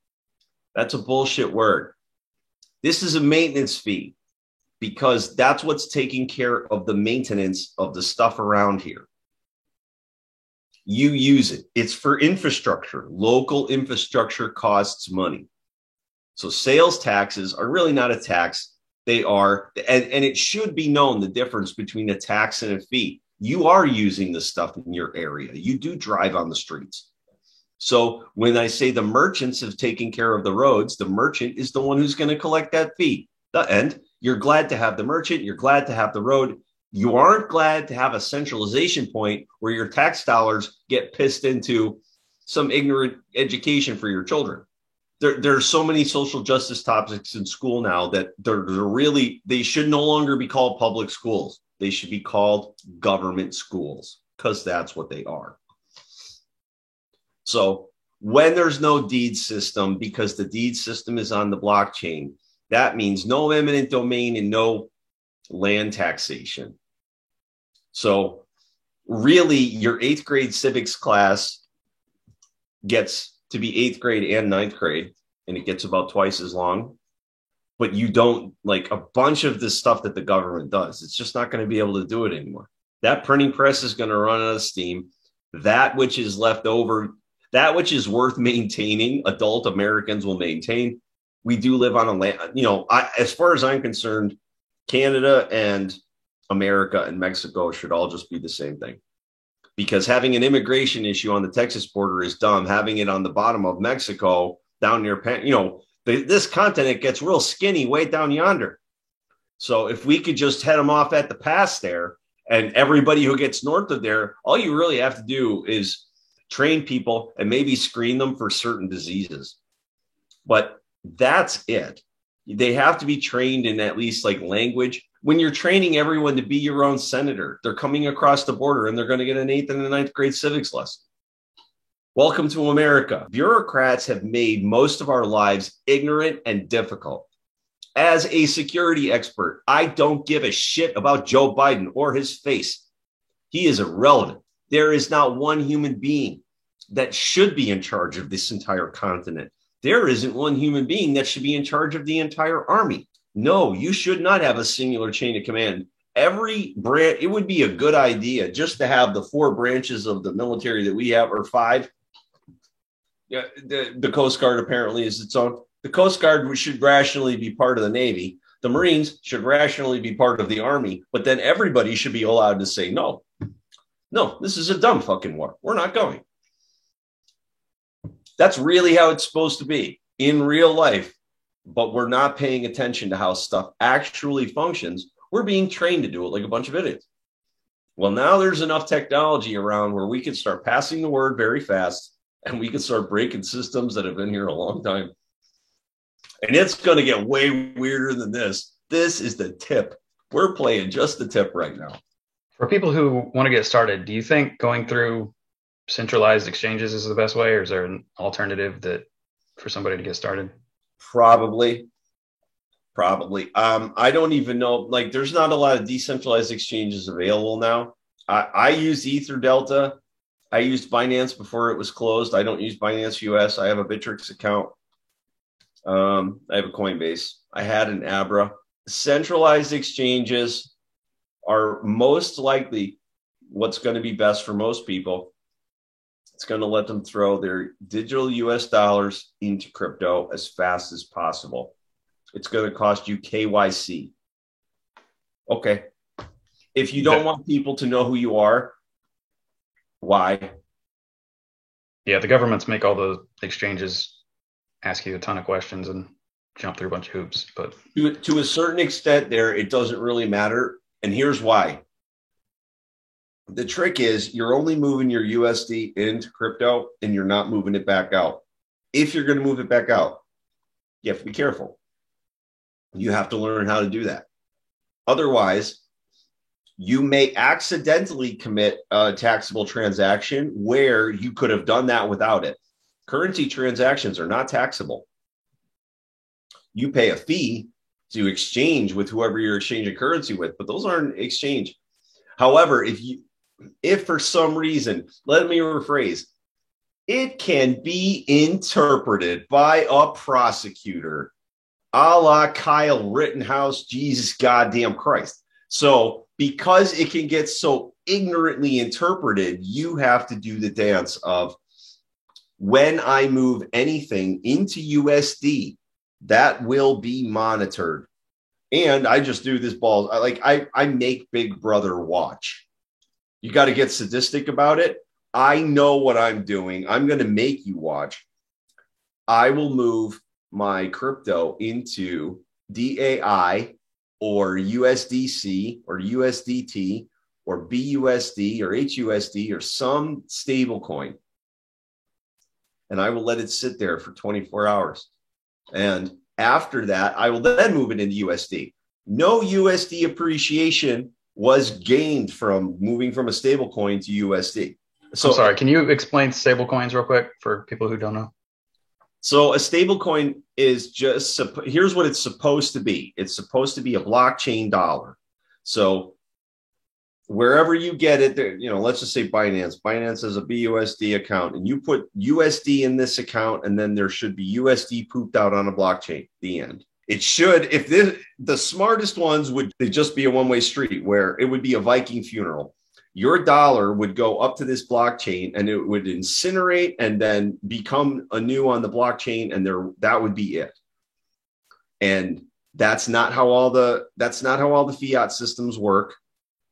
That's a bullshit word. This is a maintenance fee, because that's what's taking care of the maintenance of the stuff around here. You use it. It's for infrastructure. Local infrastructure costs money. So sales taxes are really not a tax. They are, and, and it should be known the difference between a tax and a fee. You are using the stuff in your area. You do drive on the streets. So when I say the merchants have taken care of the roads, the merchant is the one who's going to collect that fee. The end. You're glad to have the merchant. You're glad to have the road. You aren't glad to have a centralization point where your tax dollars get pissed into some ignorant education for your children. There, there are so many social justice topics in school now that they're, they're really, they should no longer be called public schools. They should be called government schools, because that's what they are. So when there's no deed system, because the deed system is on the blockchain, that means no eminent domain and no land taxation. So really, your eighth grade civics class gets to be eighth grade and ninth grade, and it gets about twice as long. But you don't, like a bunch of this stuff that the government does, it's just not going to be able to do it anymore. That printing press is going to run out of steam. That which is left over, that which is worth maintaining, adult Americans will maintain. We do live on a land, you know, I, as far as I'm concerned, Canada and America and Mexico should all just be the same thing, because having an immigration issue on the Texas border is dumb. Having it on the bottom of Mexico down near, you know, the, this continent gets real skinny way down yonder. So if we could just head them off at the pass there, and everybody who gets north of there, all you really have to do is train people, and maybe screen them for certain diseases. But that's it. They have to be trained in at least like language. When you're training everyone to be your own senator, they're coming across the border and they're going to get an eighth and a ninth grade civics lesson. Welcome to America. Bureaucrats have made most of our lives ignorant and difficult. As a security expert, I don't give a shit about Joe Biden or his face. He is irrelevant. There is not one human being that should be in charge of this entire continent. There isn't one human being that should be in charge of the entire army. No, you should not have a singular chain of command. Every branch, it would be a good idea just to have the four branches of the military that we have, or five. Yeah, the, the Coast Guard apparently is its own. The Coast Guard should rationally be part of the Navy. The Marines should rationally be part of the Army. But then everybody should be allowed to say, no, no, this is a dumb fucking war. We're not going. That's really how it's supposed to be in real life. But we're not paying attention to how stuff actually functions. We're being trained to do it like a bunch of idiots. Well, now there's enough technology around where we can start passing the word very fast, and we can start breaking systems that have been here a long time. And it's going to get way weirder than this. This is the tip. We're playing just the tip right now. For people who want to get started, do you think going through centralized exchanges is the best way, or is there an alternative that for somebody to get started? Probably, probably. Um, I don't even know. Like, there's not a lot of decentralized exchanges available now. I, I use Ether Delta. I used Binance before it was closed. I don't use Binance U S. I have a Bittrex account. Um, I have a Coinbase. I had an Abra. Centralized exchanges are most likely what's going to be best for most people. It's going to let them throw their digital U S dollars into crypto as fast as possible. It's going to cost you K Y C. Okay. If you don't want people to know who you are, why? Yeah, the governments make all the exchanges ask you a ton of questions and jump through a bunch of hoops. But to, to a certain extent there, it doesn't really matter. And here's why. The trick is you're only moving your U S D into crypto and you're not moving it back out. If you're going to move it back out, you have to be careful. You have to learn how to do that. Otherwise, you may accidentally commit a taxable transaction where you could have done that without it. Currency transactions are not taxable. You pay a fee to exchange with whoever you're exchanging currency with, but those aren't exchange. However, if you, if for some reason, let me rephrase, it can be interpreted by a prosecutor, a la Kyle Rittenhouse, Jesus goddamn Christ. So because it can get so ignorantly interpreted, you have to do the dance of, when I move anything into U S D, that will be monitored. And I just do this ball. I, like I, I make Big Brother watch. You got to get sadistic about it. I know what I'm doing. I'm going to make you watch. I will move my crypto into D A I or U S D C or U S D T or B U S D or H U S D or some stable coin. And I will let it sit there for twenty-four hours. And after that, I will then move it into U S D. No U S D appreciation was gained from moving from a stable coin to U S D. So I'm sorry, can you explain stable coins real quick for people who don't know? So a stable coin is just, here's what it's supposed to be. It's supposed to be a blockchain dollar. So wherever you get it, you know, let's just say Binance. Binance has a B U S D account, and you put U S D in this account, and then there should be U S D pooped out on a blockchain. The end. It should. If this, the smartest ones would they just be a one-way street where it would be a Viking funeral. Your dollar would go up to this blockchain, and it would incinerate, and then become anew on the blockchain, and there that would be it. And that's not how all the that's not how all the fiat systems work.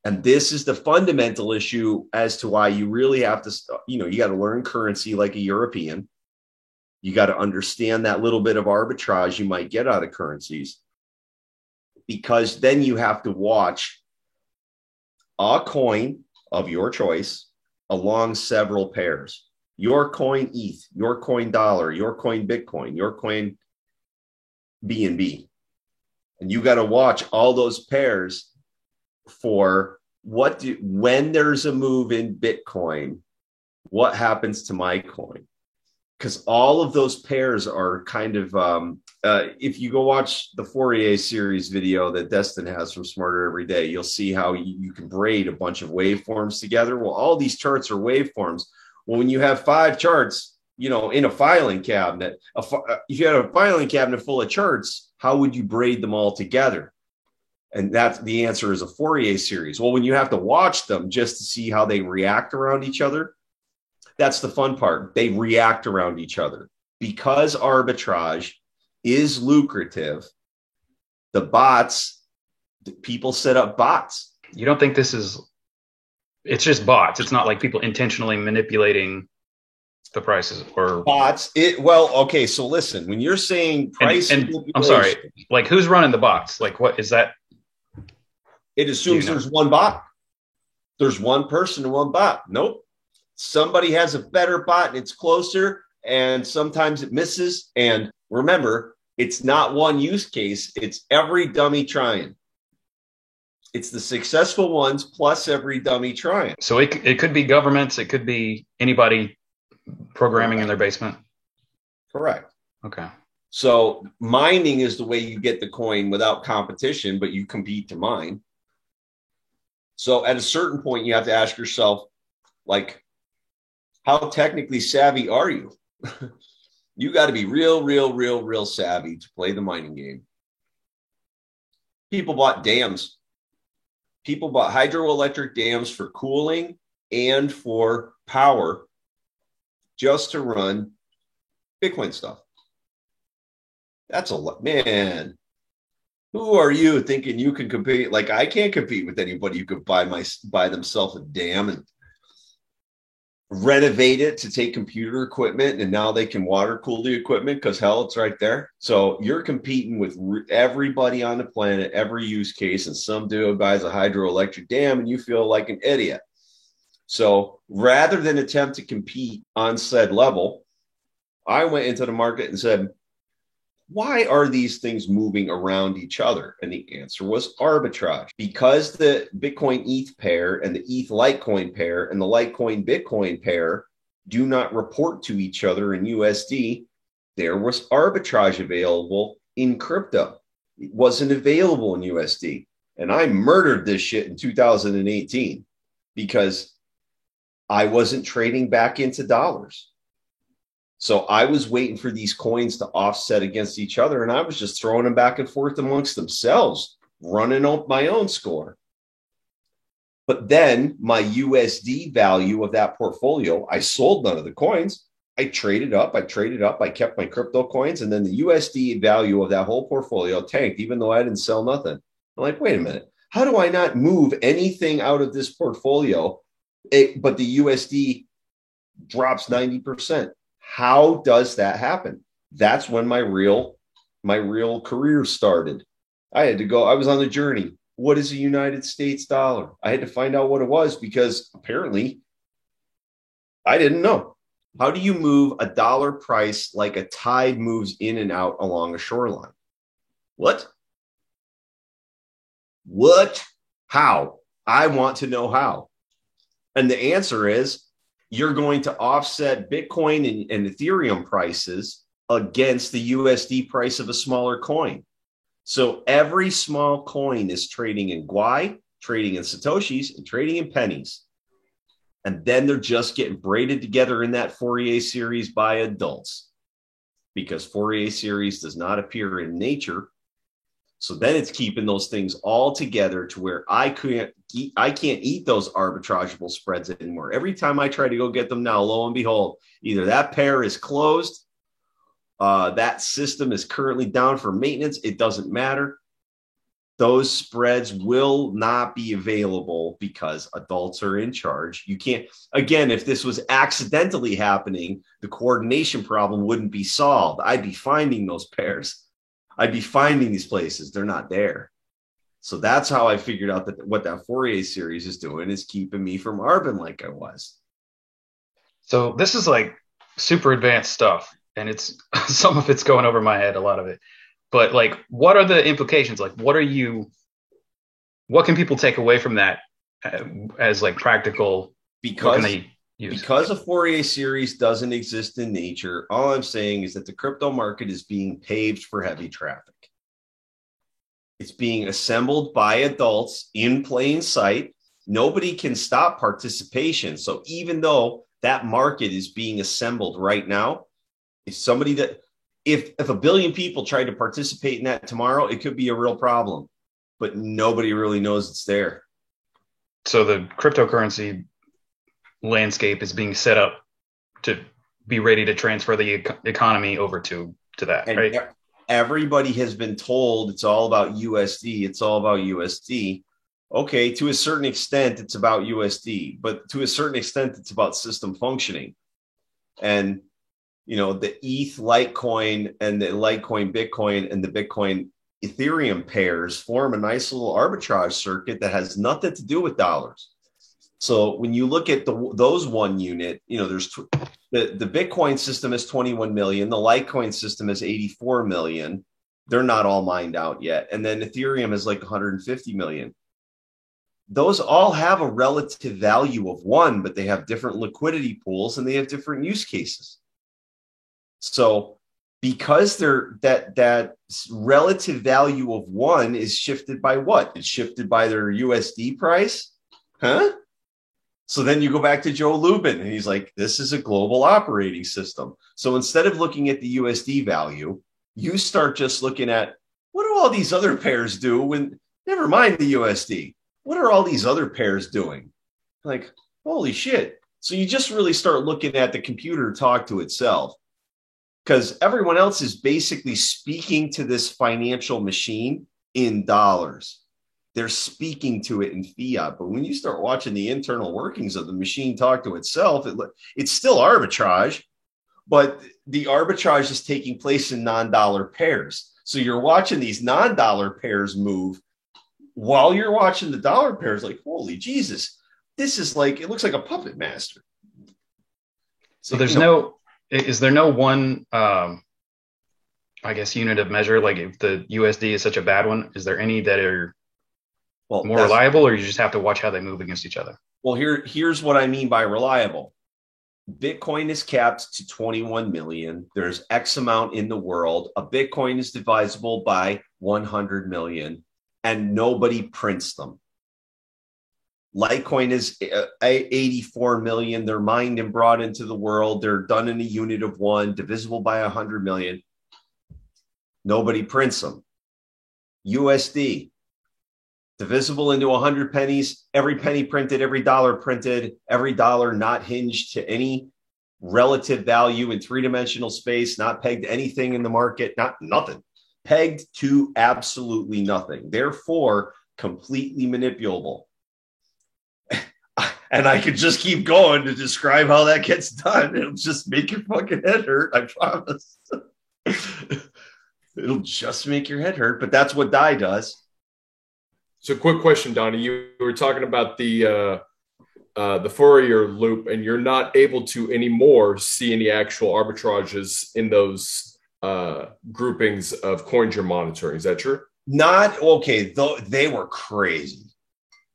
And this is the fundamental issue as to why you really have to, you know, you got to learn currency like a European. You got to understand that little bit of arbitrage you might get out of currencies, because then you have to watch a coin of your choice along several pairs. your coin E T H, your coin dollar, your coin Bitcoin, your coin B N B. And you got to watch all those pairs for what do, when there's a move in Bitcoin, what happens to my coin? Because all of those pairs are kind of, um, uh, if you go watch the Fourier series video that Destin has from Smarter Every Day, you'll see how you, you can braid a bunch of waveforms together. Well, all these charts are waveforms. Well, when you have five charts, you know, in a filing cabinet, a fi- if you had a filing cabinet full of charts, how would you braid them all together? And that's the answer is a Fourier series. Well, when you have to watch them just to see how they react around each other, that's the fun part. They react around each other. Because arbitrage is lucrative, the bots, the people set up bots. You don't think this is, it's just bots. It's not like people intentionally manipulating the prices or bots. It well, okay. So listen, when you're saying price, and, and I'm sorry, like who's running the bots? Like what is that? It assumes there's one bot. There's one person and one bot. Nope. Somebody has a better bot and it's closer, and sometimes it misses. And remember, it's not one use case. It's every dummy trying. It's the successful ones plus every dummy trying. So it it could be governments. It could be anybody programming in their basement. Correct. Okay. So mining is the way you get the coin without competition, but you compete to mine. So at a certain point, you have to ask yourself, like, how technically savvy are you? You got to be real, real, real, real savvy to play the mining game. People bought dams. People bought hydroelectric dams for cooling and for power just to run Bitcoin stuff. That's a lot, man. Who are you thinking you can compete? Like, I can't compete with anybody who could buy my buy themselves a dam and renovate it to take computer equipment, and now they can water cool the equipment because hell, it's right there. So you're competing with re- everybody on the planet, every use case, and some dude buys a hydroelectric dam and you feel like an idiot. So rather than attempt to compete on said level, I went into the market and said, why are these things moving around each other? And the answer was arbitrage. Because the Bitcoin E T H pair and the E T H Litecoin pair and the Litecoin Bitcoin pair do not report to each other in U S D, there was arbitrage available in crypto. It wasn't available in U S D. And I murdered this shit in two thousand eighteen because I wasn't trading back into dollars. So I was waiting for these coins to offset against each other, and I was just throwing them back and forth amongst themselves, running up my own score. But then my U S D value of that portfolio, I sold none of the coins. I traded up, I traded up, I kept my crypto coins, and then the U S D value of that whole portfolio tanked, even though I didn't sell nothing. I'm like, wait a minute, how do I not move anything out of this portfolio, it, but the U S D drops ninety percent? How does that happen? That's when my real, my real career started. I had to go. I was on the journey. What is a United States dollar? I had to find out what it was because apparently I didn't know. How do you move a dollar price like a tide moves in and out along a shoreline? What? What? How? I want to know how. And the answer is, you're going to offset Bitcoin and, and Ethereum prices against the U S D price of a smaller coin. So every small coin is trading in Gwai, trading in Satoshis, and trading in pennies. And then they're just getting braided together in that Fourier series by adults because Fourier series does not appear in nature. So then it's keeping those things all together to where I can't eat, I can't eat those arbitrageable spreads anymore. Every time I try to go get them now, lo and behold, either that pair is closed, uh, that system is currently down for maintenance. It doesn't matter. Those spreads will not be available because adults are in charge. You can't, again, if this was accidentally happening, the coordination problem wouldn't be solved. I'd be finding those pairs. I'd be finding these places. They're not there. So that's how I figured out that what that Fourier series is doing is keeping me from arbing like I was. So this is like super advanced stuff, and it's some of it's going over my head, a lot of it. But like, what are the implications? Like, what are you, what can people take away from that as like practical? Because because a Fourier series doesn't exist in nature, all I'm saying is that the crypto market is being paved for heavy traffic. It's being assembled by adults in plain sight. Nobody can stop participation. So even though that market is being assembled right now, if somebody that if if a billion people tried to participate in that tomorrow, it could be a real problem. But nobody really knows it's there. So the cryptocurrency landscape is being set up to be ready to transfer the ec- economy over to to that, and right? Everybody has been told it's all about U S D. It's all about U S D. Okay, to a certain extent, it's about U S D, but to a certain extent, it's about system functioning. And, you know, the E T H Litecoin and the Litecoin Bitcoin and the Bitcoin Ethereum pairs form a nice little arbitrage circuit that has nothing to do with dollars. So when you look at the, those one unit, you know, there's tw- the, the Bitcoin system is twenty-one million. The Litecoin system is eighty-four million. They're not all mined out yet. And then Ethereum is like one hundred fifty million. Those all have a relative value of one, but they have different liquidity pools and they have different use cases. So because they're that that relative value of one is shifted by what? It's shifted by their U S D price, huh? So then you go back to Joe Lubin and he's like, this is a global operating system. So instead of looking at the U S D value, you start just looking at what do all these other pairs do when, never mind the U S D. What are all these other pairs doing? Like, holy shit. So you just really start looking at the computer talk to itself, because everyone else is basically speaking to this financial machine in dollars. They're speaking to it in fiat. But when you start watching the internal workings of the machine talk to itself, it, it's still arbitrage, but the arbitrage is taking place in non-dollar pairs. So you're watching these non-dollar pairs move while you're watching the dollar pairs. Like, holy Jesus, this is like, it looks like a puppet master. So there's no, is there no one, um, I guess, unit of measure? Like if the U S D is such a bad one, is there any that are well, more reliable, or you just have to watch how they move against each other? Well, here, here's what I mean by reliable. Bitcoin is capped to twenty-one million. There's X amount in the world. A Bitcoin is divisible by one hundred million. And nobody prints them. Litecoin is eighty-four million. They're mined and brought into the world. They're done in a unit of one, divisible by one hundred million. Nobody prints them. U S D, divisible into one hundred pennies. Every penny printed, every dollar printed, every dollar not hinged to any relative value in three-dimensional space, not pegged to anything in the market, not nothing. Pegged to absolutely nothing, therefore completely manipulable. And I could just keep going to describe how that gets done. It'll just make your fucking head hurt, I promise. It'll just make your head hurt, but that's what D A I does. So quick question, Donnie. You were talking about the uh, uh, the Fourier loop, and you're not able to anymore see any actual arbitrages in those uh groupings of coins you're monitoring. Is that true? Not okay, though. They were crazy.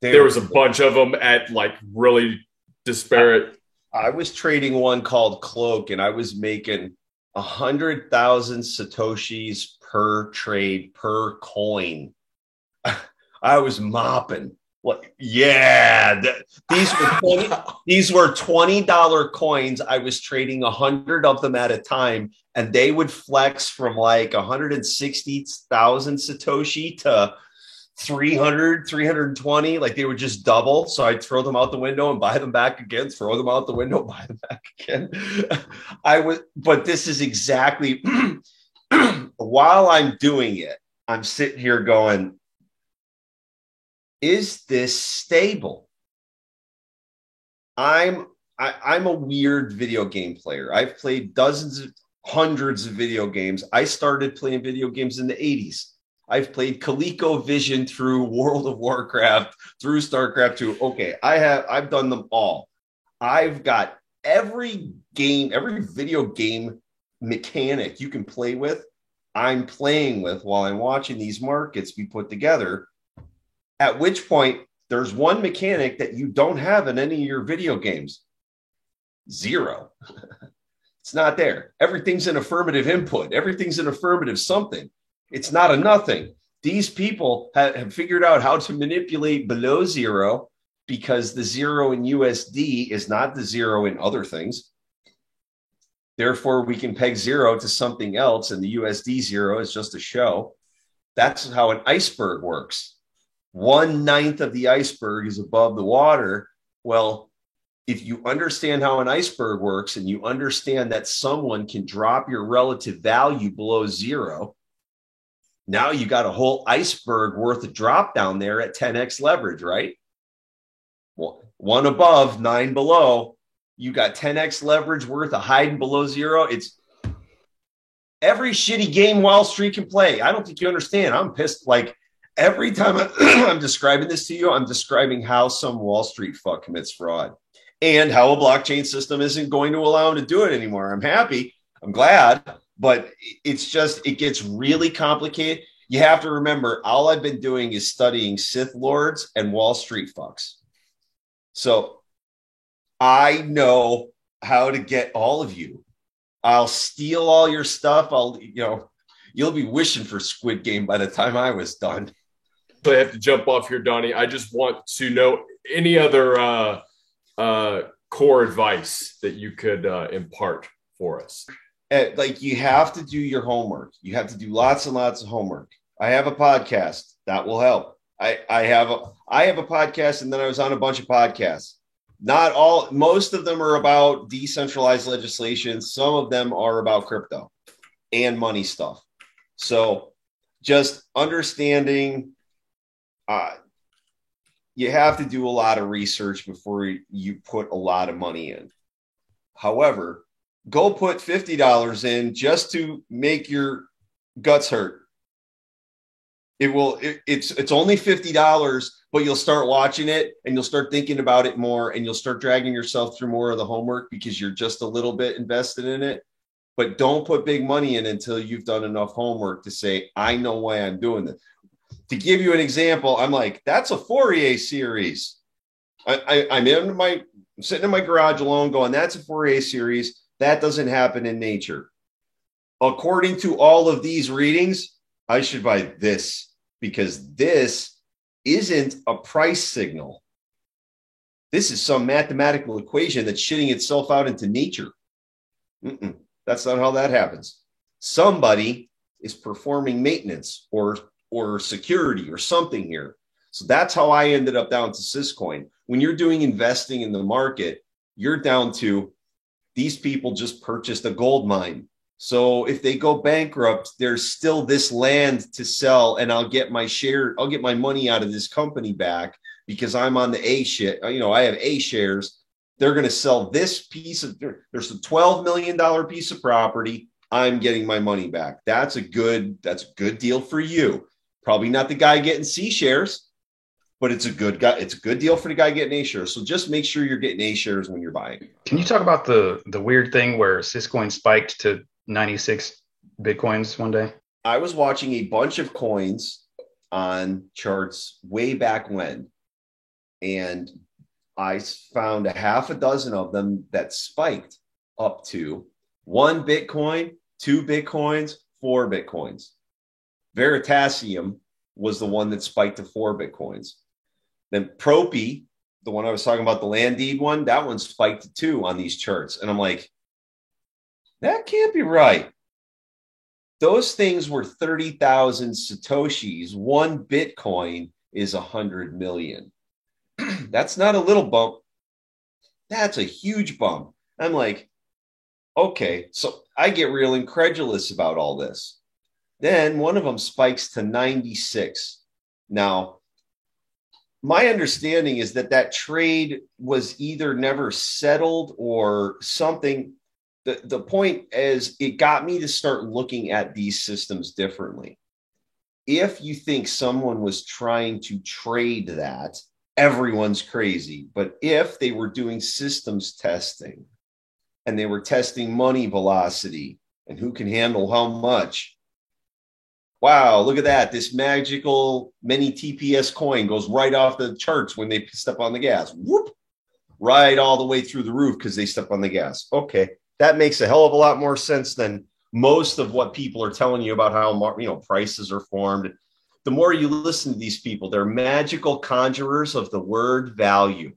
They there were was a crazy. bunch of them at like really disparate. I, I was trading one called Cloak, and I was making a hundred thousand satoshis per trade per coin. I was mopping. What? Yeah, that, these were twenty, these were twenty dollar coins. I was trading a hundred of them at a time, and they would flex from like one hundred sixty thousand Satoshi to three hundred, three hundred twenty. Like they would just double. So I'd throw them out the window and buy them back again, throw them out the window, buy them back again. I would, but this is exactly while I'm doing it, I'm sitting here going, is this stable? I'm I, I'm a weird video game player. I've played dozens of hundreds of video games. I started playing video games in the eighties. I've played ColecoVision through World of Warcraft, through StarCraft two. Okay, I have I've done them all. I've got every game, every video game mechanic you can play with, I'm playing with while I'm watching these markets be put together, at which point there's one mechanic that you don't have in any of your video games. Zero. It's not there. Everything's an affirmative input. Everything's an affirmative something. It's not a nothing. These people have, have figured out how to manipulate below zero, because the zero in U S D is not the zero in other things. Therefore, we can peg zero to something else, and the U S D zero is just a show. That's how an iceberg works. One ninth of the iceberg is above the water. Well, if you understand how an iceberg works and you understand that someone can drop your relative value below zero, now you got a whole iceberg worth of drop down there at ten x leverage, right? Well, one above, nine below. You got ten x leverage worth of hiding below zero. It's every shitty game Wall Street can play. I don't think you understand. I'm pissed. Like every time I, I'm describing this to you, I'm describing how some Wall Street fuck commits fraud and how a blockchain system isn't going to allow them to do it anymore. I'm happy. I'm glad. But it's just, it gets really complicated. You have to remember, all I've been doing is studying Sith Lords and Wall Street fucks. So I know how to get all of you. I'll steal all your stuff. I'll, you know, you'll be wishing for Squid Game by the time I was done. I have to jump off here, Donnie. I just want to know any other uh, uh, core advice that you could uh, impart for us. And, like, you have to do your homework. You have to do lots and lots of homework. I have a podcast that will help. I, I have a, I have a podcast, and then I was on a bunch of podcasts. Not all, most of them are about decentralized legislation. Some of them are about crypto and money stuff. So just understanding, uh, you have to do a lot of research before you put a lot of money in. However, go put fifty dollars in just to make your guts hurt. It will, it, it's, it's only fifty dollars, but you'll start watching it and you'll start thinking about it more and you'll start dragging yourself through more of the homework because you're just a little bit invested in it. But don't put big money in until you've done enough homework to say, I know why I'm doing this. To give you an example, I'm like, that's a Fourier series. I, I, I'm in my, I'm sitting in my garage alone going, that's a Fourier series. That doesn't happen in nature. According to all of these readings, I should buy this because this isn't a price signal. This is some mathematical equation that's shitting itself out into nature. Mm-mm, that's not how that happens. Somebody is performing maintenance or, or security or something here. So that's how I ended up down to Syscoin. When you're doing investing in the market, you're down to these people just purchased a gold mine. So if they go bankrupt, there's still this land to sell and I'll get my share. I'll get my money out of this company back because I'm on the A shit. You know, I have A shares. They're going to sell this piece of, there's a twelve million dollars piece of property. I'm getting my money back. That's a good, that's a good deal for you. Probably not the guy getting C shares, but it's a good guy. It's a good deal for the guy getting A shares. So just make sure you're getting A shares when you're buying. Can you talk about the, the weird thing where Syscoin spiked to ninety-six Bitcoins one day? I was watching a bunch of coins on charts way back when, and I found a half a dozen of them that spiked up to one Bitcoin, two Bitcoins, four Bitcoins. Veritasium was the one that spiked to four Bitcoins. Then Propy, the one I was talking about, the land deed one, that one spiked to two on these charts. And I'm like, that can't be right. Those things were thirty thousand Satoshis. One Bitcoin is one hundred million. That's not a little bump. That's a huge bump. I'm like, okay. So I get real incredulous about all this. Then one of them spikes to ninety-six. Now, my understanding is that that trade was either never settled or something. The, the point is, it got me to start looking at these systems differently. If you think someone was trying to trade that, everyone's crazy. But if they were doing systems testing, and they were testing money velocity and who can handle how much. Wow, look at that. This magical mini T P S coin goes right off the charts when they step on the gas. Whoop, right all the way through the roof because they step on the gas. Okay, that makes a hell of a lot more sense than most of what people are telling you about how, you know, prices are formed. The more you listen to these people, they're magical conjurers of the word value.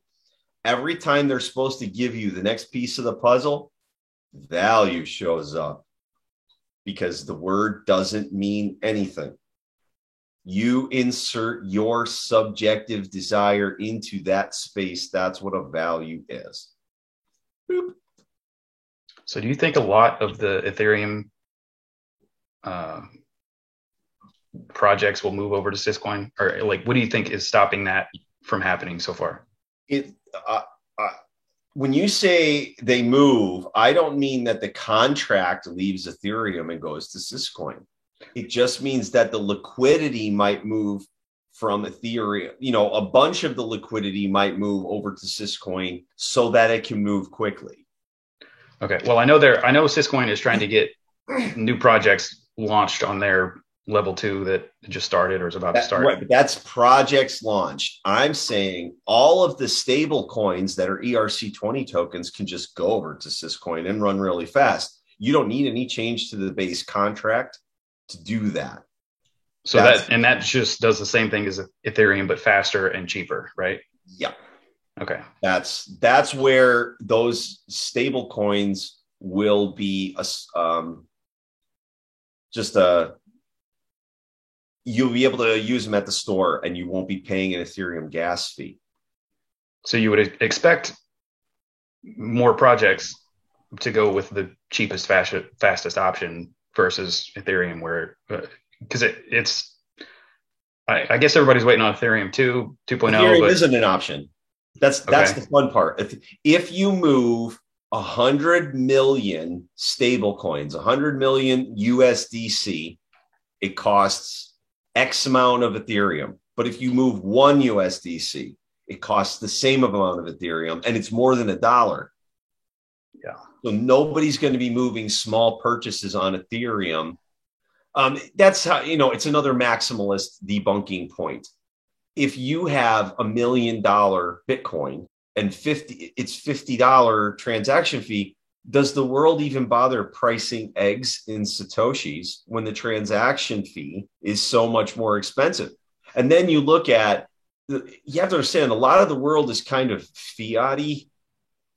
Every time they're supposed to give you the next piece of the puzzle, value shows up because the word doesn't mean anything. You insert your subjective desire into that space. That's what a value is. Boop. So do you think a lot of the Ethereum uh, projects will move over to Syscoin? Or like, what do you think is stopping that from happening so far? It, uh, uh, when you say they move, I don't mean that the contract leaves Ethereum and goes to Syscoin. It just means that the liquidity might move from Ethereum. You know, a bunch of the liquidity might move over to Syscoin so that it can move quickly. Okay. Well, I know there. I know Syscoin is trying to get new projects launched on their level two that just started or is about that, to start. Right, but that's projects launched. I'm saying all of the stable coins that are E R C twenty tokens can just go over to Syscoin and run really fast. You don't need any change to the base contract to do that. So that's, that and that just does the same thing as Ethereum, but faster and cheaper, right? Yeah. Okay. That's that's where those stable coins will be a, um, just a. You'll be able to use them at the store and you won't be paying an Ethereum gas fee. So you would expect more projects to go with the cheapest, fast, fastest option versus Ethereum where, because uh, it, it's, I, I guess everybody's waiting on Ethereum two, two point oh. Ethereum but... isn't an option. That's, that's okay. The fun part. If, if you move one hundred million stable coins, one hundred million U S D C, it costs X amount of Ethereum. But if you move one U S D C, it costs the same amount of Ethereum and it's more than a dollar. Yeah. So nobody's going to be moving small purchases on Ethereum. Um, that's how, you know, it's another maximalist debunking point. If you have a million dollar Bitcoin and fifty, it's fifty dollars transaction fee, does the world even bother pricing eggs in Satoshis when the transaction fee is so much more expensive? And then you look at, you have to understand, a lot of the world is kind of fiat-y.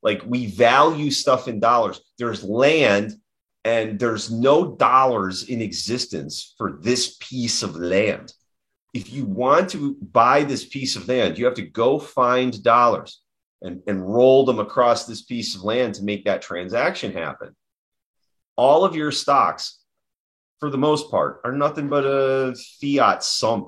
Like we value stuff in dollars. There's land and there's no dollars in existence for this piece of land. If you want to buy this piece of land, you have to go find dollars. And, and roll them across this piece of land to make that transaction happen. All of your stocks, for the most part, are nothing but a fiat sump.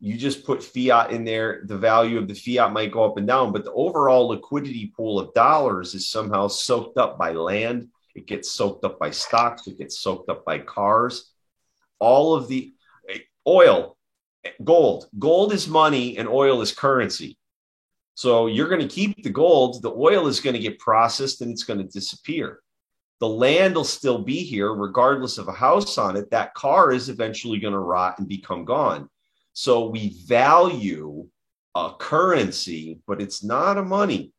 You just put fiat in there. The value of the fiat might go up and down, but the overall liquidity pool of dollars is somehow soaked up by land. It gets soaked up by stocks. It gets soaked up by cars. All of the oil, gold. Gold is money and oil is currency. So you're going to keep the gold, the oil is going to get processed and it's going to disappear. The land will still be here regardless of a house on it. That car is eventually going to rot and become gone. So we value a currency, but it's not a money.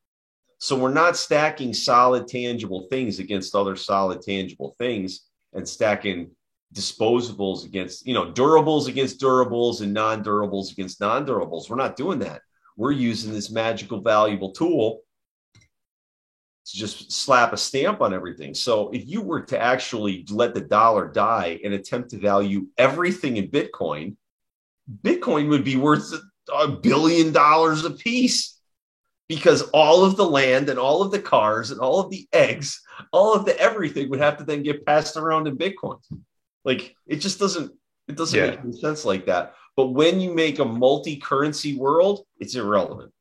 So we're not stacking solid tangible things against other solid tangible things and stacking disposables against, you know, durables against durables and non-durables against non-durables. We're not doing that. We're using this magical, valuable tool to just slap a stamp on everything. So if you were to actually let the dollar die and attempt to value everything in Bitcoin, Bitcoin would be worth a billion dollars a piece because all of the land and all of the cars and all of the eggs, all of the everything would have to then get passed around in Bitcoin. Like it just doesn't, it doesn't yeah. make any sense like that. But when you make a multi-currency world, it's irrelevant.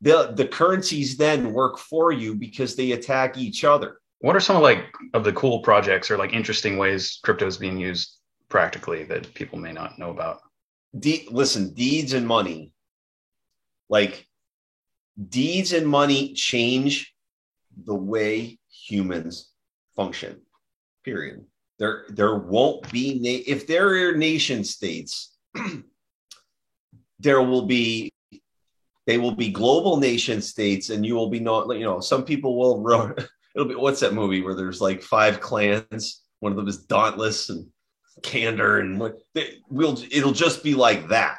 The, the currencies then work for you because they attack each other. What are some of like of the cool projects or like interesting ways crypto is being used practically that people may not know about? De- Listen, deeds and money. Like deeds and money change the way humans function, period. There, there won't be, na- if there are nation states, there will be, they will be global nation states, and you will be, not, you know, some people will, ro- it'll be, what's that movie where there's like five clans, one of them is Dauntless and Candor, and what they, we'll, it'll just be like that,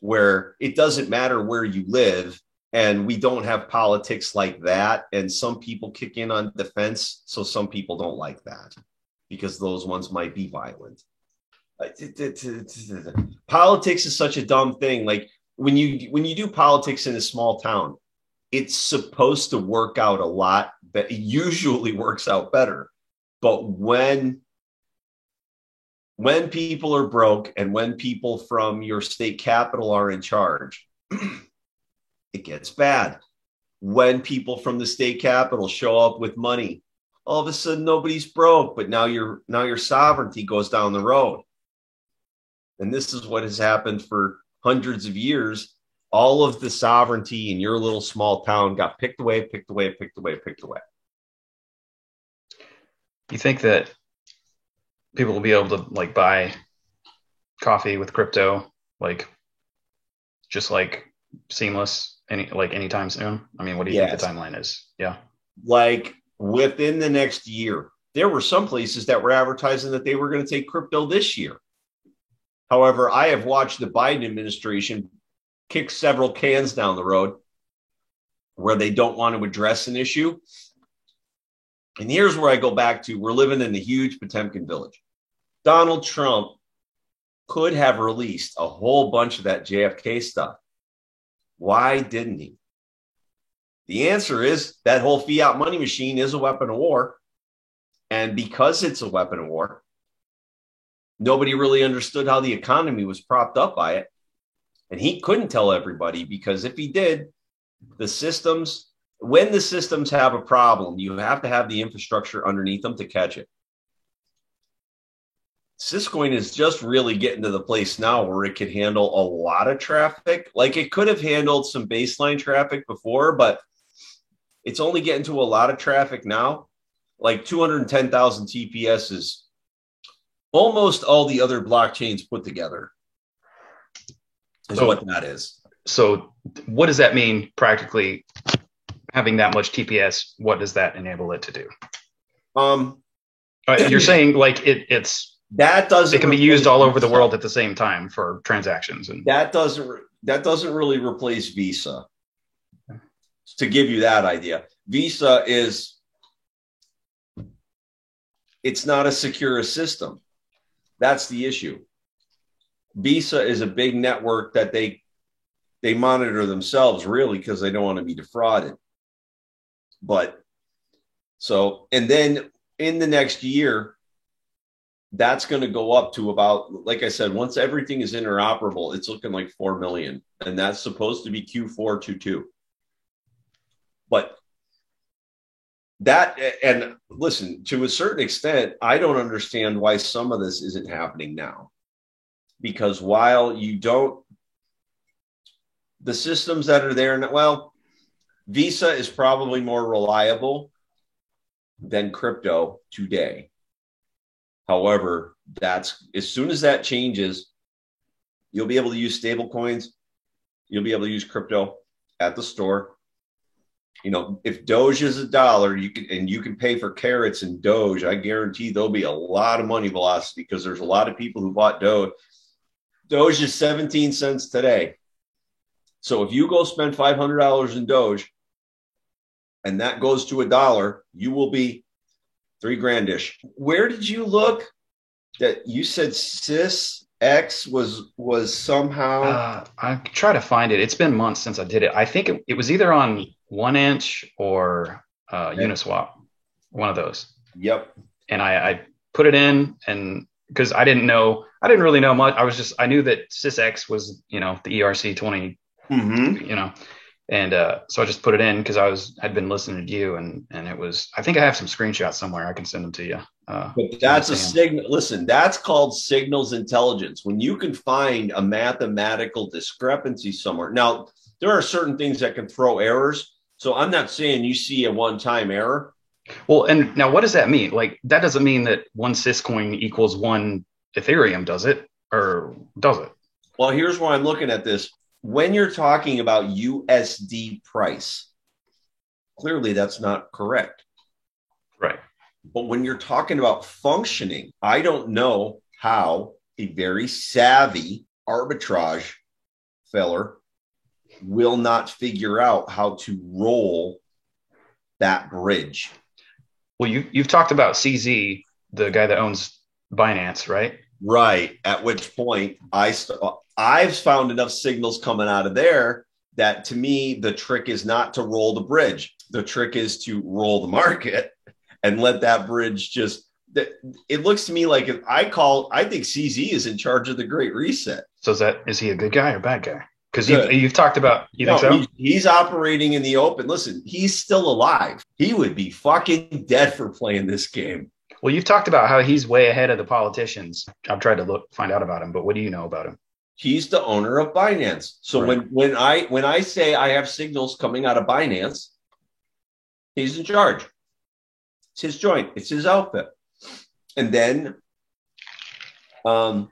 where it doesn't matter where you live. And we don't have politics like that. And some people kick in on defense. So some people don't like that because those ones might be violent. Politics is such a dumb thing. Like when you when you do politics in a small town, it's supposed to work out a lot, but it usually works out better. But when when people are broke and when people from your state capital are in charge, it gets bad. When people from the state capital show up with money, all of a sudden nobody's broke, but now your now your sovereignty goes down the road. And this is what has happened for hundreds of years. All of the sovereignty in your little small town got picked away, picked away, picked away, picked away. You think that people will be able to like buy coffee with crypto, like just like seamless? Any like anytime soon? I mean, what do you yes. think the timeline is? Yeah. Like within the next year, there were some places that were advertising that they were going to take crypto this year. However, I have watched the Biden administration kick several cans down the road where they don't want to address an issue. And here's where I go back to, we're living in the huge Potemkin village. Donald Trump could have released a whole bunch of that J F K stuff. Why didn't he? The answer is that whole fiat money machine is a weapon of war. And because it's a weapon of war, nobody really understood how the economy was propped up by it. And he couldn't tell everybody, because if he did, the systems, when the systems have a problem, you have to have the infrastructure underneath them to catch it. Syscoin is just really getting to the place now where it could handle a lot of traffic. Like it could have handled some baseline traffic before, but it's only getting to a lot of traffic now. Like two hundred ten thousand T P S is almost all the other blockchains put together. Is so, what that is. So what does that mean practically, having that much T P S? What does that enable it to do? Um, uh, you're saying like it, it's, That doesn't. It can be used all over the world at the same time for transactions, and that doesn't. That doesn't really replace Visa. To give you that idea, Visa is. It's not a secure system. That's the issue. Visa is a big network that they, they monitor themselves really because they don't want to be defrauded. But, so and then in the next year. That's going to go up to about, like I said, once everything is interoperable, it's looking like four million. And that's supposed to be Q four twenty-two. But that, and listen, to a certain extent, I don't understand why some of this isn't happening now. Because while you don't, the systems that are there, well, Visa is probably more reliable than crypto today. However, that's as soon as that changes, you'll be able to use stable coins. You'll be able to use crypto at the store. You know, if Doge is a dollar, you can and you can pay for carrots in Doge. I guarantee there'll be a lot of money velocity because there's a lot of people who bought Doge. Doge is seventeen cents today. So if you go spend five hundred dollars in Doge and that goes to a dollar, you will be Three grandish. Where did you look? That you said SysX was was somehow. Uh, I try to find it. It's been months since I did it. I think it, it was either on One Inch or uh, okay. Uniswap, one of those. Yep. And I, I put it in, and because I didn't know, I didn't really know much. I was just I knew that SysX was, you know, the E R C twenty, mm-hmm. you know. And uh, so I just put it in because I was had been listening to you, and and it was. I think I have some screenshots somewhere. I can send them to you. Uh, but that's a signal. Listen, that's called signals intelligence. When you can find a mathematical discrepancy somewhere. Now there are certain things that can throw errors. So I'm not saying you see a one-time error. Well, and now what does that mean? Like, that doesn't mean that one Syscoin equals one Ethereum, does it? Or does it? Well, here's why I'm looking at this. When you're talking about U S D price, clearly that's not correct. Right. But when you're talking about functioning, I don't know how a very savvy arbitrage feller will not figure out how to roll that bridge. Well, you, you've talked about C Z, the guy that owns Binance, right? Right. At which point I st- I've found enough signals coming out of there that, to me, the trick is not to roll the bridge. The trick is to roll the market and let that bridge just, it looks to me like if I call, I think C Z is in charge of the Great Reset. So is that, is he a good guy or bad guy? Because you've, you've talked about, you no, think so? He, he's operating in the open. Listen, he's still alive. He would be fucking dead for playing this game. Well, you've talked about how he's way ahead of the politicians. I've tried to look, find out about him, but what do you know about him? He's the owner of Binance. So right. when when I when I say I have signals coming out of Binance, he's in charge. It's his joint. It's his outfit. And then um,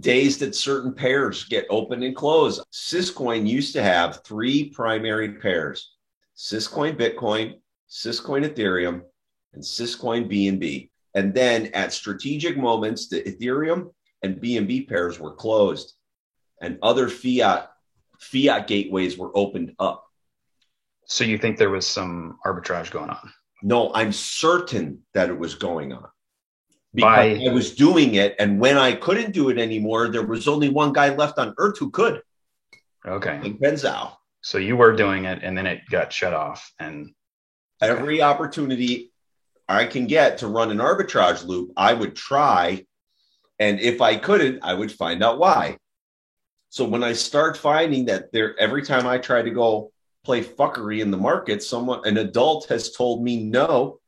days that certain pairs get open and close. Syscoin used to have three primary pairs: Syscoin Bitcoin, Syscoin Ethereum, and Syscoin B N B. And then at strategic moments, the Ethereum and B N B pairs were closed, and other fiat fiat gateways were opened up. So you think there was some arbitrage going on? No, I'm certain that it was going on. Because By... I was doing it, and when I couldn't do it anymore, there was only one guy left on Earth who could. Okay. And Benzow. So you were doing it, and then it got shut off. And every opportunity I can get to run an arbitrage loop, I would try. And if I couldn't, I would find out why. So when I start finding that there, every time I try to go play fuckery in the market, someone, an adult has told me no.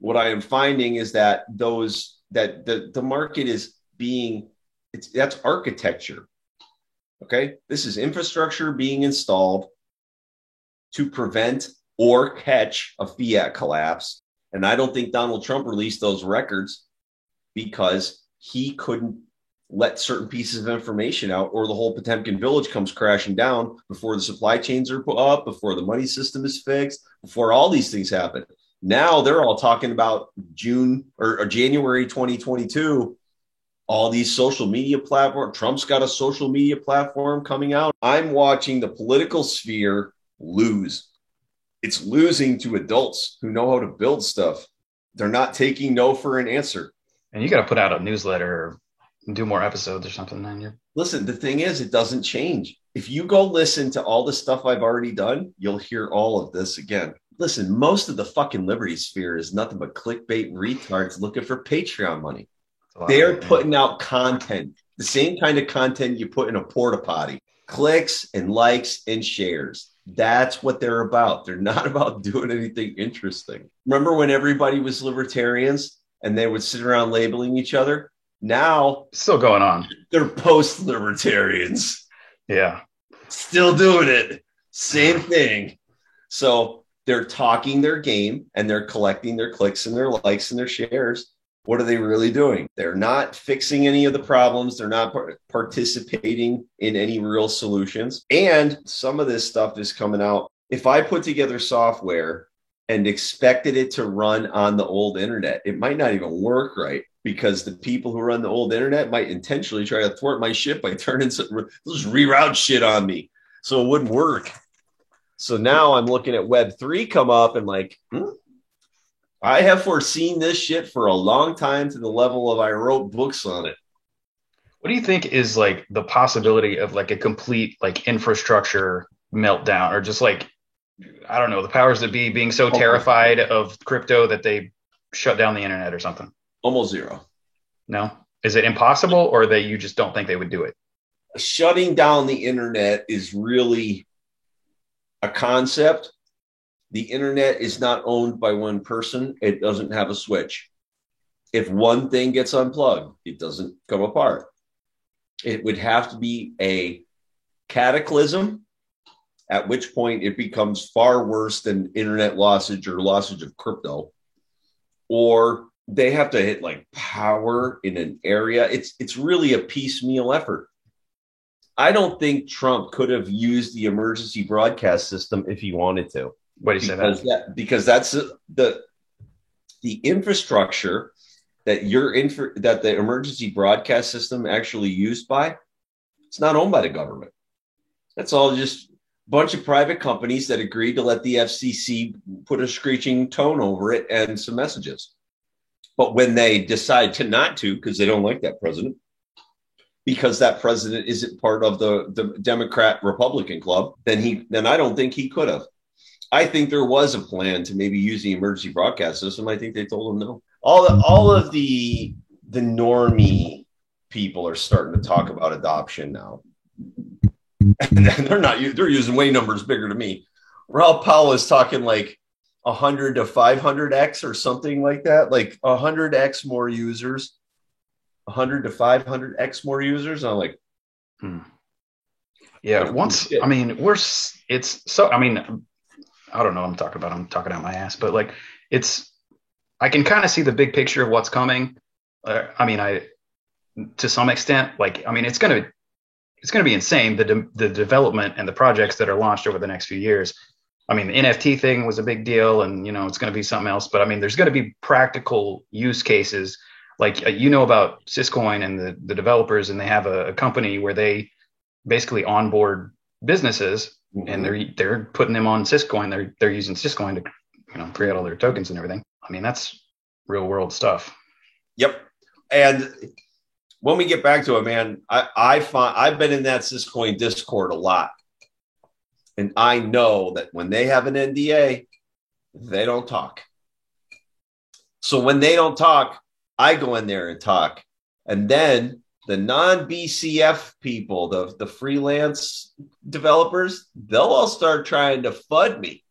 What I am finding is that those, that the, the market is being, it's, that's architecture. Okay. This is infrastructure being installed to prevent or catch a fiat collapse. And I don't think Donald Trump released those records because he couldn't let certain pieces of information out, or the whole Potemkin village comes crashing down before the supply chains are put up, before the money system is fixed, before all these things happen. Now they're all talking about June or, or January twenty twenty-two, all these social media platforms. Trump's got a social media platform coming out. I'm watching the political sphere lose. It's losing to adults who know how to build stuff. They're not taking no for an answer. And you got to put out a newsletter and do more episodes or something. Then you listen. The thing is, it doesn't change. If you go listen to all the stuff I've already done, you'll hear all of this again. Listen, most of the fucking liberty sphere is nothing but clickbait retards looking for Patreon money. They're putting out content, the same kind of content you put in a porta potty: clicks and likes and shares. That's what they're about. They're not about doing anything interesting. Remember when everybody was libertarians? And they would sit around labeling each other. Now, still going on. They're post-libertarians. Yeah. Still doing it. Same thing. So they're talking their game and they're collecting their clicks and their likes and their shares. What are they really doing? They're not fixing any of the problems. They're not par- participating in any real solutions. And some of this stuff is coming out. If I put together software and expected it to run on the old internet, it might not even work right, because the people who run the old internet might intentionally try to thwart my shit by turning some, just reroute shit on me. So it wouldn't work. So now I'm looking at Web three come up and like, hmm? I have foreseen this shit for a long time, to the level of I wrote books on it. What do you think is like the possibility of like a complete like infrastructure meltdown, or just like, I don't know, the powers that be being so terrified of crypto that they shut down the internet or something? Almost zero. No? Is it impossible, or that you just don't think they would do it? Shutting down the internet is really a concept. The internet is not owned by one person. It doesn't have a switch. If one thing gets unplugged, it doesn't come apart. It would have to be a cataclysm at which point it becomes far worse than internet lossage or lossage of crypto, or they have to hit like power in an area. It's it's really a piecemeal effort. I don't think Trump could have used the emergency broadcast system if he wanted to. What do you say about that? Because that's the the infrastructure that your infra, that the emergency broadcast system actually used by. It's not owned by the government. That's all just a bunch of private companies that agreed to let the F C C put a screeching tone over it and some messages. But when they decide to not to, because they don't like that president, because that president isn't part of the, the Democrat-Republican club, then he then I don't think he could have. I think there was a plan to maybe use the emergency broadcast system. I think they told him no. All the, all of the the normie people are starting to talk about adoption now. And they're not they're using way numbers bigger than me. Ralph Powell is talking like one hundred to five hundred x or something like that, like one hundred x more users, one hundred to five hundred x more users. And I'm like, hmm. yeah, once, I mean, we're, it's so, I mean, I don't know what I'm talking about. I'm talking out my ass, but like, it's, I can kind of see the big picture of what's coming. Uh, I mean, I, to some extent, like, I mean, it's going to, it's going to be insane. The, de- the development and the projects that are launched over the next few years. I mean, the N F T thing was a big deal and, you know, it's going to be something else, but I mean, there's going to be practical use cases. Like, uh, you know, about Syscoin and the, the developers, and they have a, a company where they basically onboard businesses mm-hmm. and they're, they're putting them on Syscoin. They're, they're using Syscoin to, you know, create all their tokens and everything. I mean, that's real world stuff. Yep. And when we get back to it, man, I, I find I've been in that Syscoin Discord a lot. And I know that when they have an N D A, they don't talk. So when they don't talk, I go in there and talk. And then the non-B C F people, the, the freelance developers, they'll all start trying to F U D me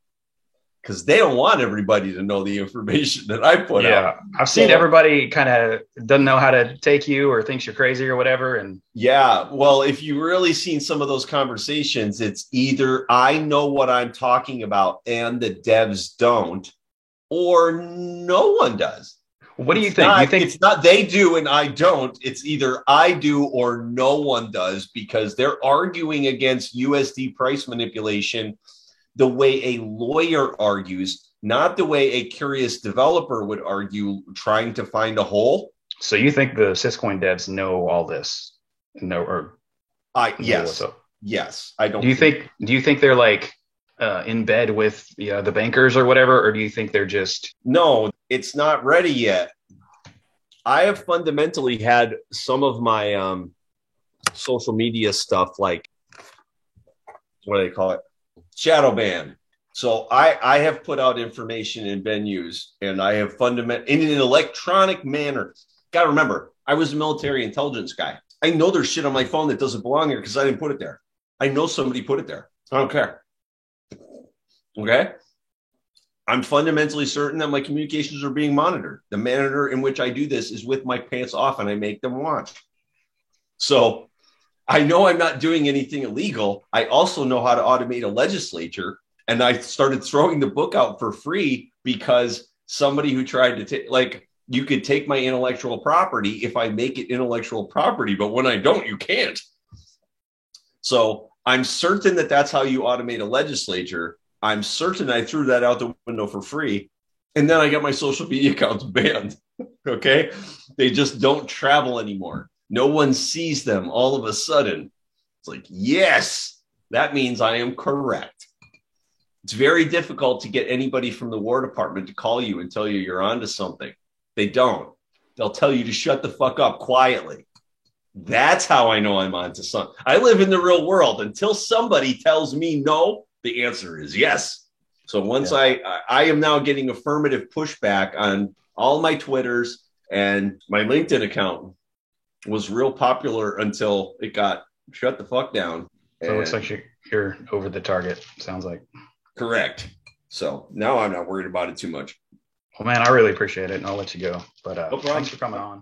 because they don't want everybody to know the information that I put yeah, out. Yeah, I've seen so, everybody kind of doesn't know how to take you or thinks you're crazy or whatever. And yeah, well, if you've really seen some of those conversations, it's either I know what I'm talking about and the devs don't, or no one does. What do you it's think? Not, you think it's not they do and I don't. It's either I do or no one does because they're arguing against U S D price manipulation the way a lawyer argues, not the way a curious developer would argue trying to find a hole. So you think the Syscoin devs know all this? No, or I yes. Yes. I don't. Do you think, think do you think they're like Uh, in bed with you know, the bankers or whatever, or do you think they're just... No, it's not ready yet. I have fundamentally had some of my um, social media stuff, like, what do they call it? Shadow ban. So I, I have put out information in venues, and I have fundament in an electronic manner. Got to remember, I was a military intelligence guy. I know there's shit on my phone that doesn't belong here because I didn't put it there. I know somebody put it there. I don't care. Okay, I'm fundamentally certain that my communications are being monitored. The manner in which I do this is with my pants off and I make them watch. So I know I'm not doing anything illegal. I also know how to automate a legislature. And I started throwing the book out for free because somebody who tried to take, like, you could take my intellectual property if I make it intellectual property, but when I don't, you can't. So I'm certain that that's how you automate a legislature. I'm certain I threw that out the window for free. And then I got my social media accounts banned. Okay. They just don't travel anymore. No one sees them all of a sudden. It's like, yes, that means I am correct. It's very difficult to get anybody from the War Department to call you and tell you you're onto something. They don't. They'll tell you to shut the fuck up quietly. That's how I know I'm onto something. I live in the real world until somebody tells me no. The answer is yes. So once yeah. I, I am now getting affirmative pushback on all my Twitters, and my LinkedIn account was real popular until it got shut the fuck down. So it looks like you're, you're over the target. Sounds like. Correct. So now I'm not worried about it too much. Well, man, I really appreciate it and I'll let you go, but uh, no problem. Thanks for coming on.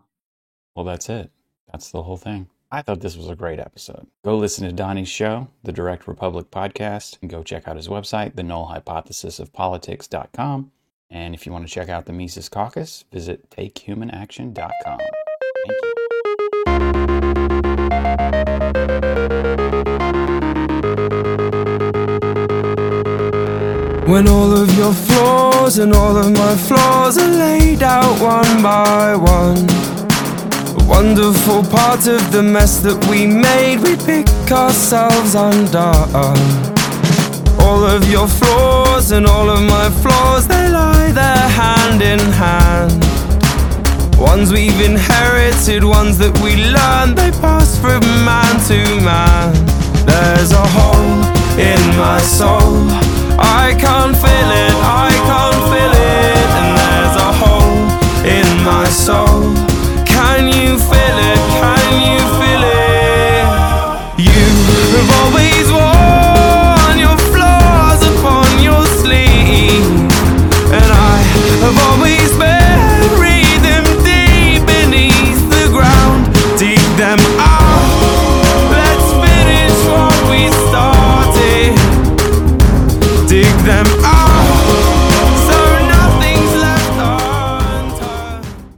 Well, that's it. That's the whole thing. I thought this was a great episode. Go listen to Donnie's show, the Direct Republic podcast, and go check out his website, the null hypothesis of politics dot com. And if you want to check out the Mises Caucus, visit take human action dot com. Thank you. When all of your flaws and all of my flaws are laid out one by one, a wonderful part of the mess that we made, we pick ourselves undone. All of your flaws and all of my flaws, they lie there hand in hand. Ones we've inherited, ones that we learned, they pass from man to man. There's a hole in my soul, I can't fill it, I can't fill it. And there's a hole in my soul, can you fill it, can you fill it? You have always worn your flaws upon your sleeve, and I have always buried them deep beneath the ground. Dig them out, let's finish what we started. Dig them out.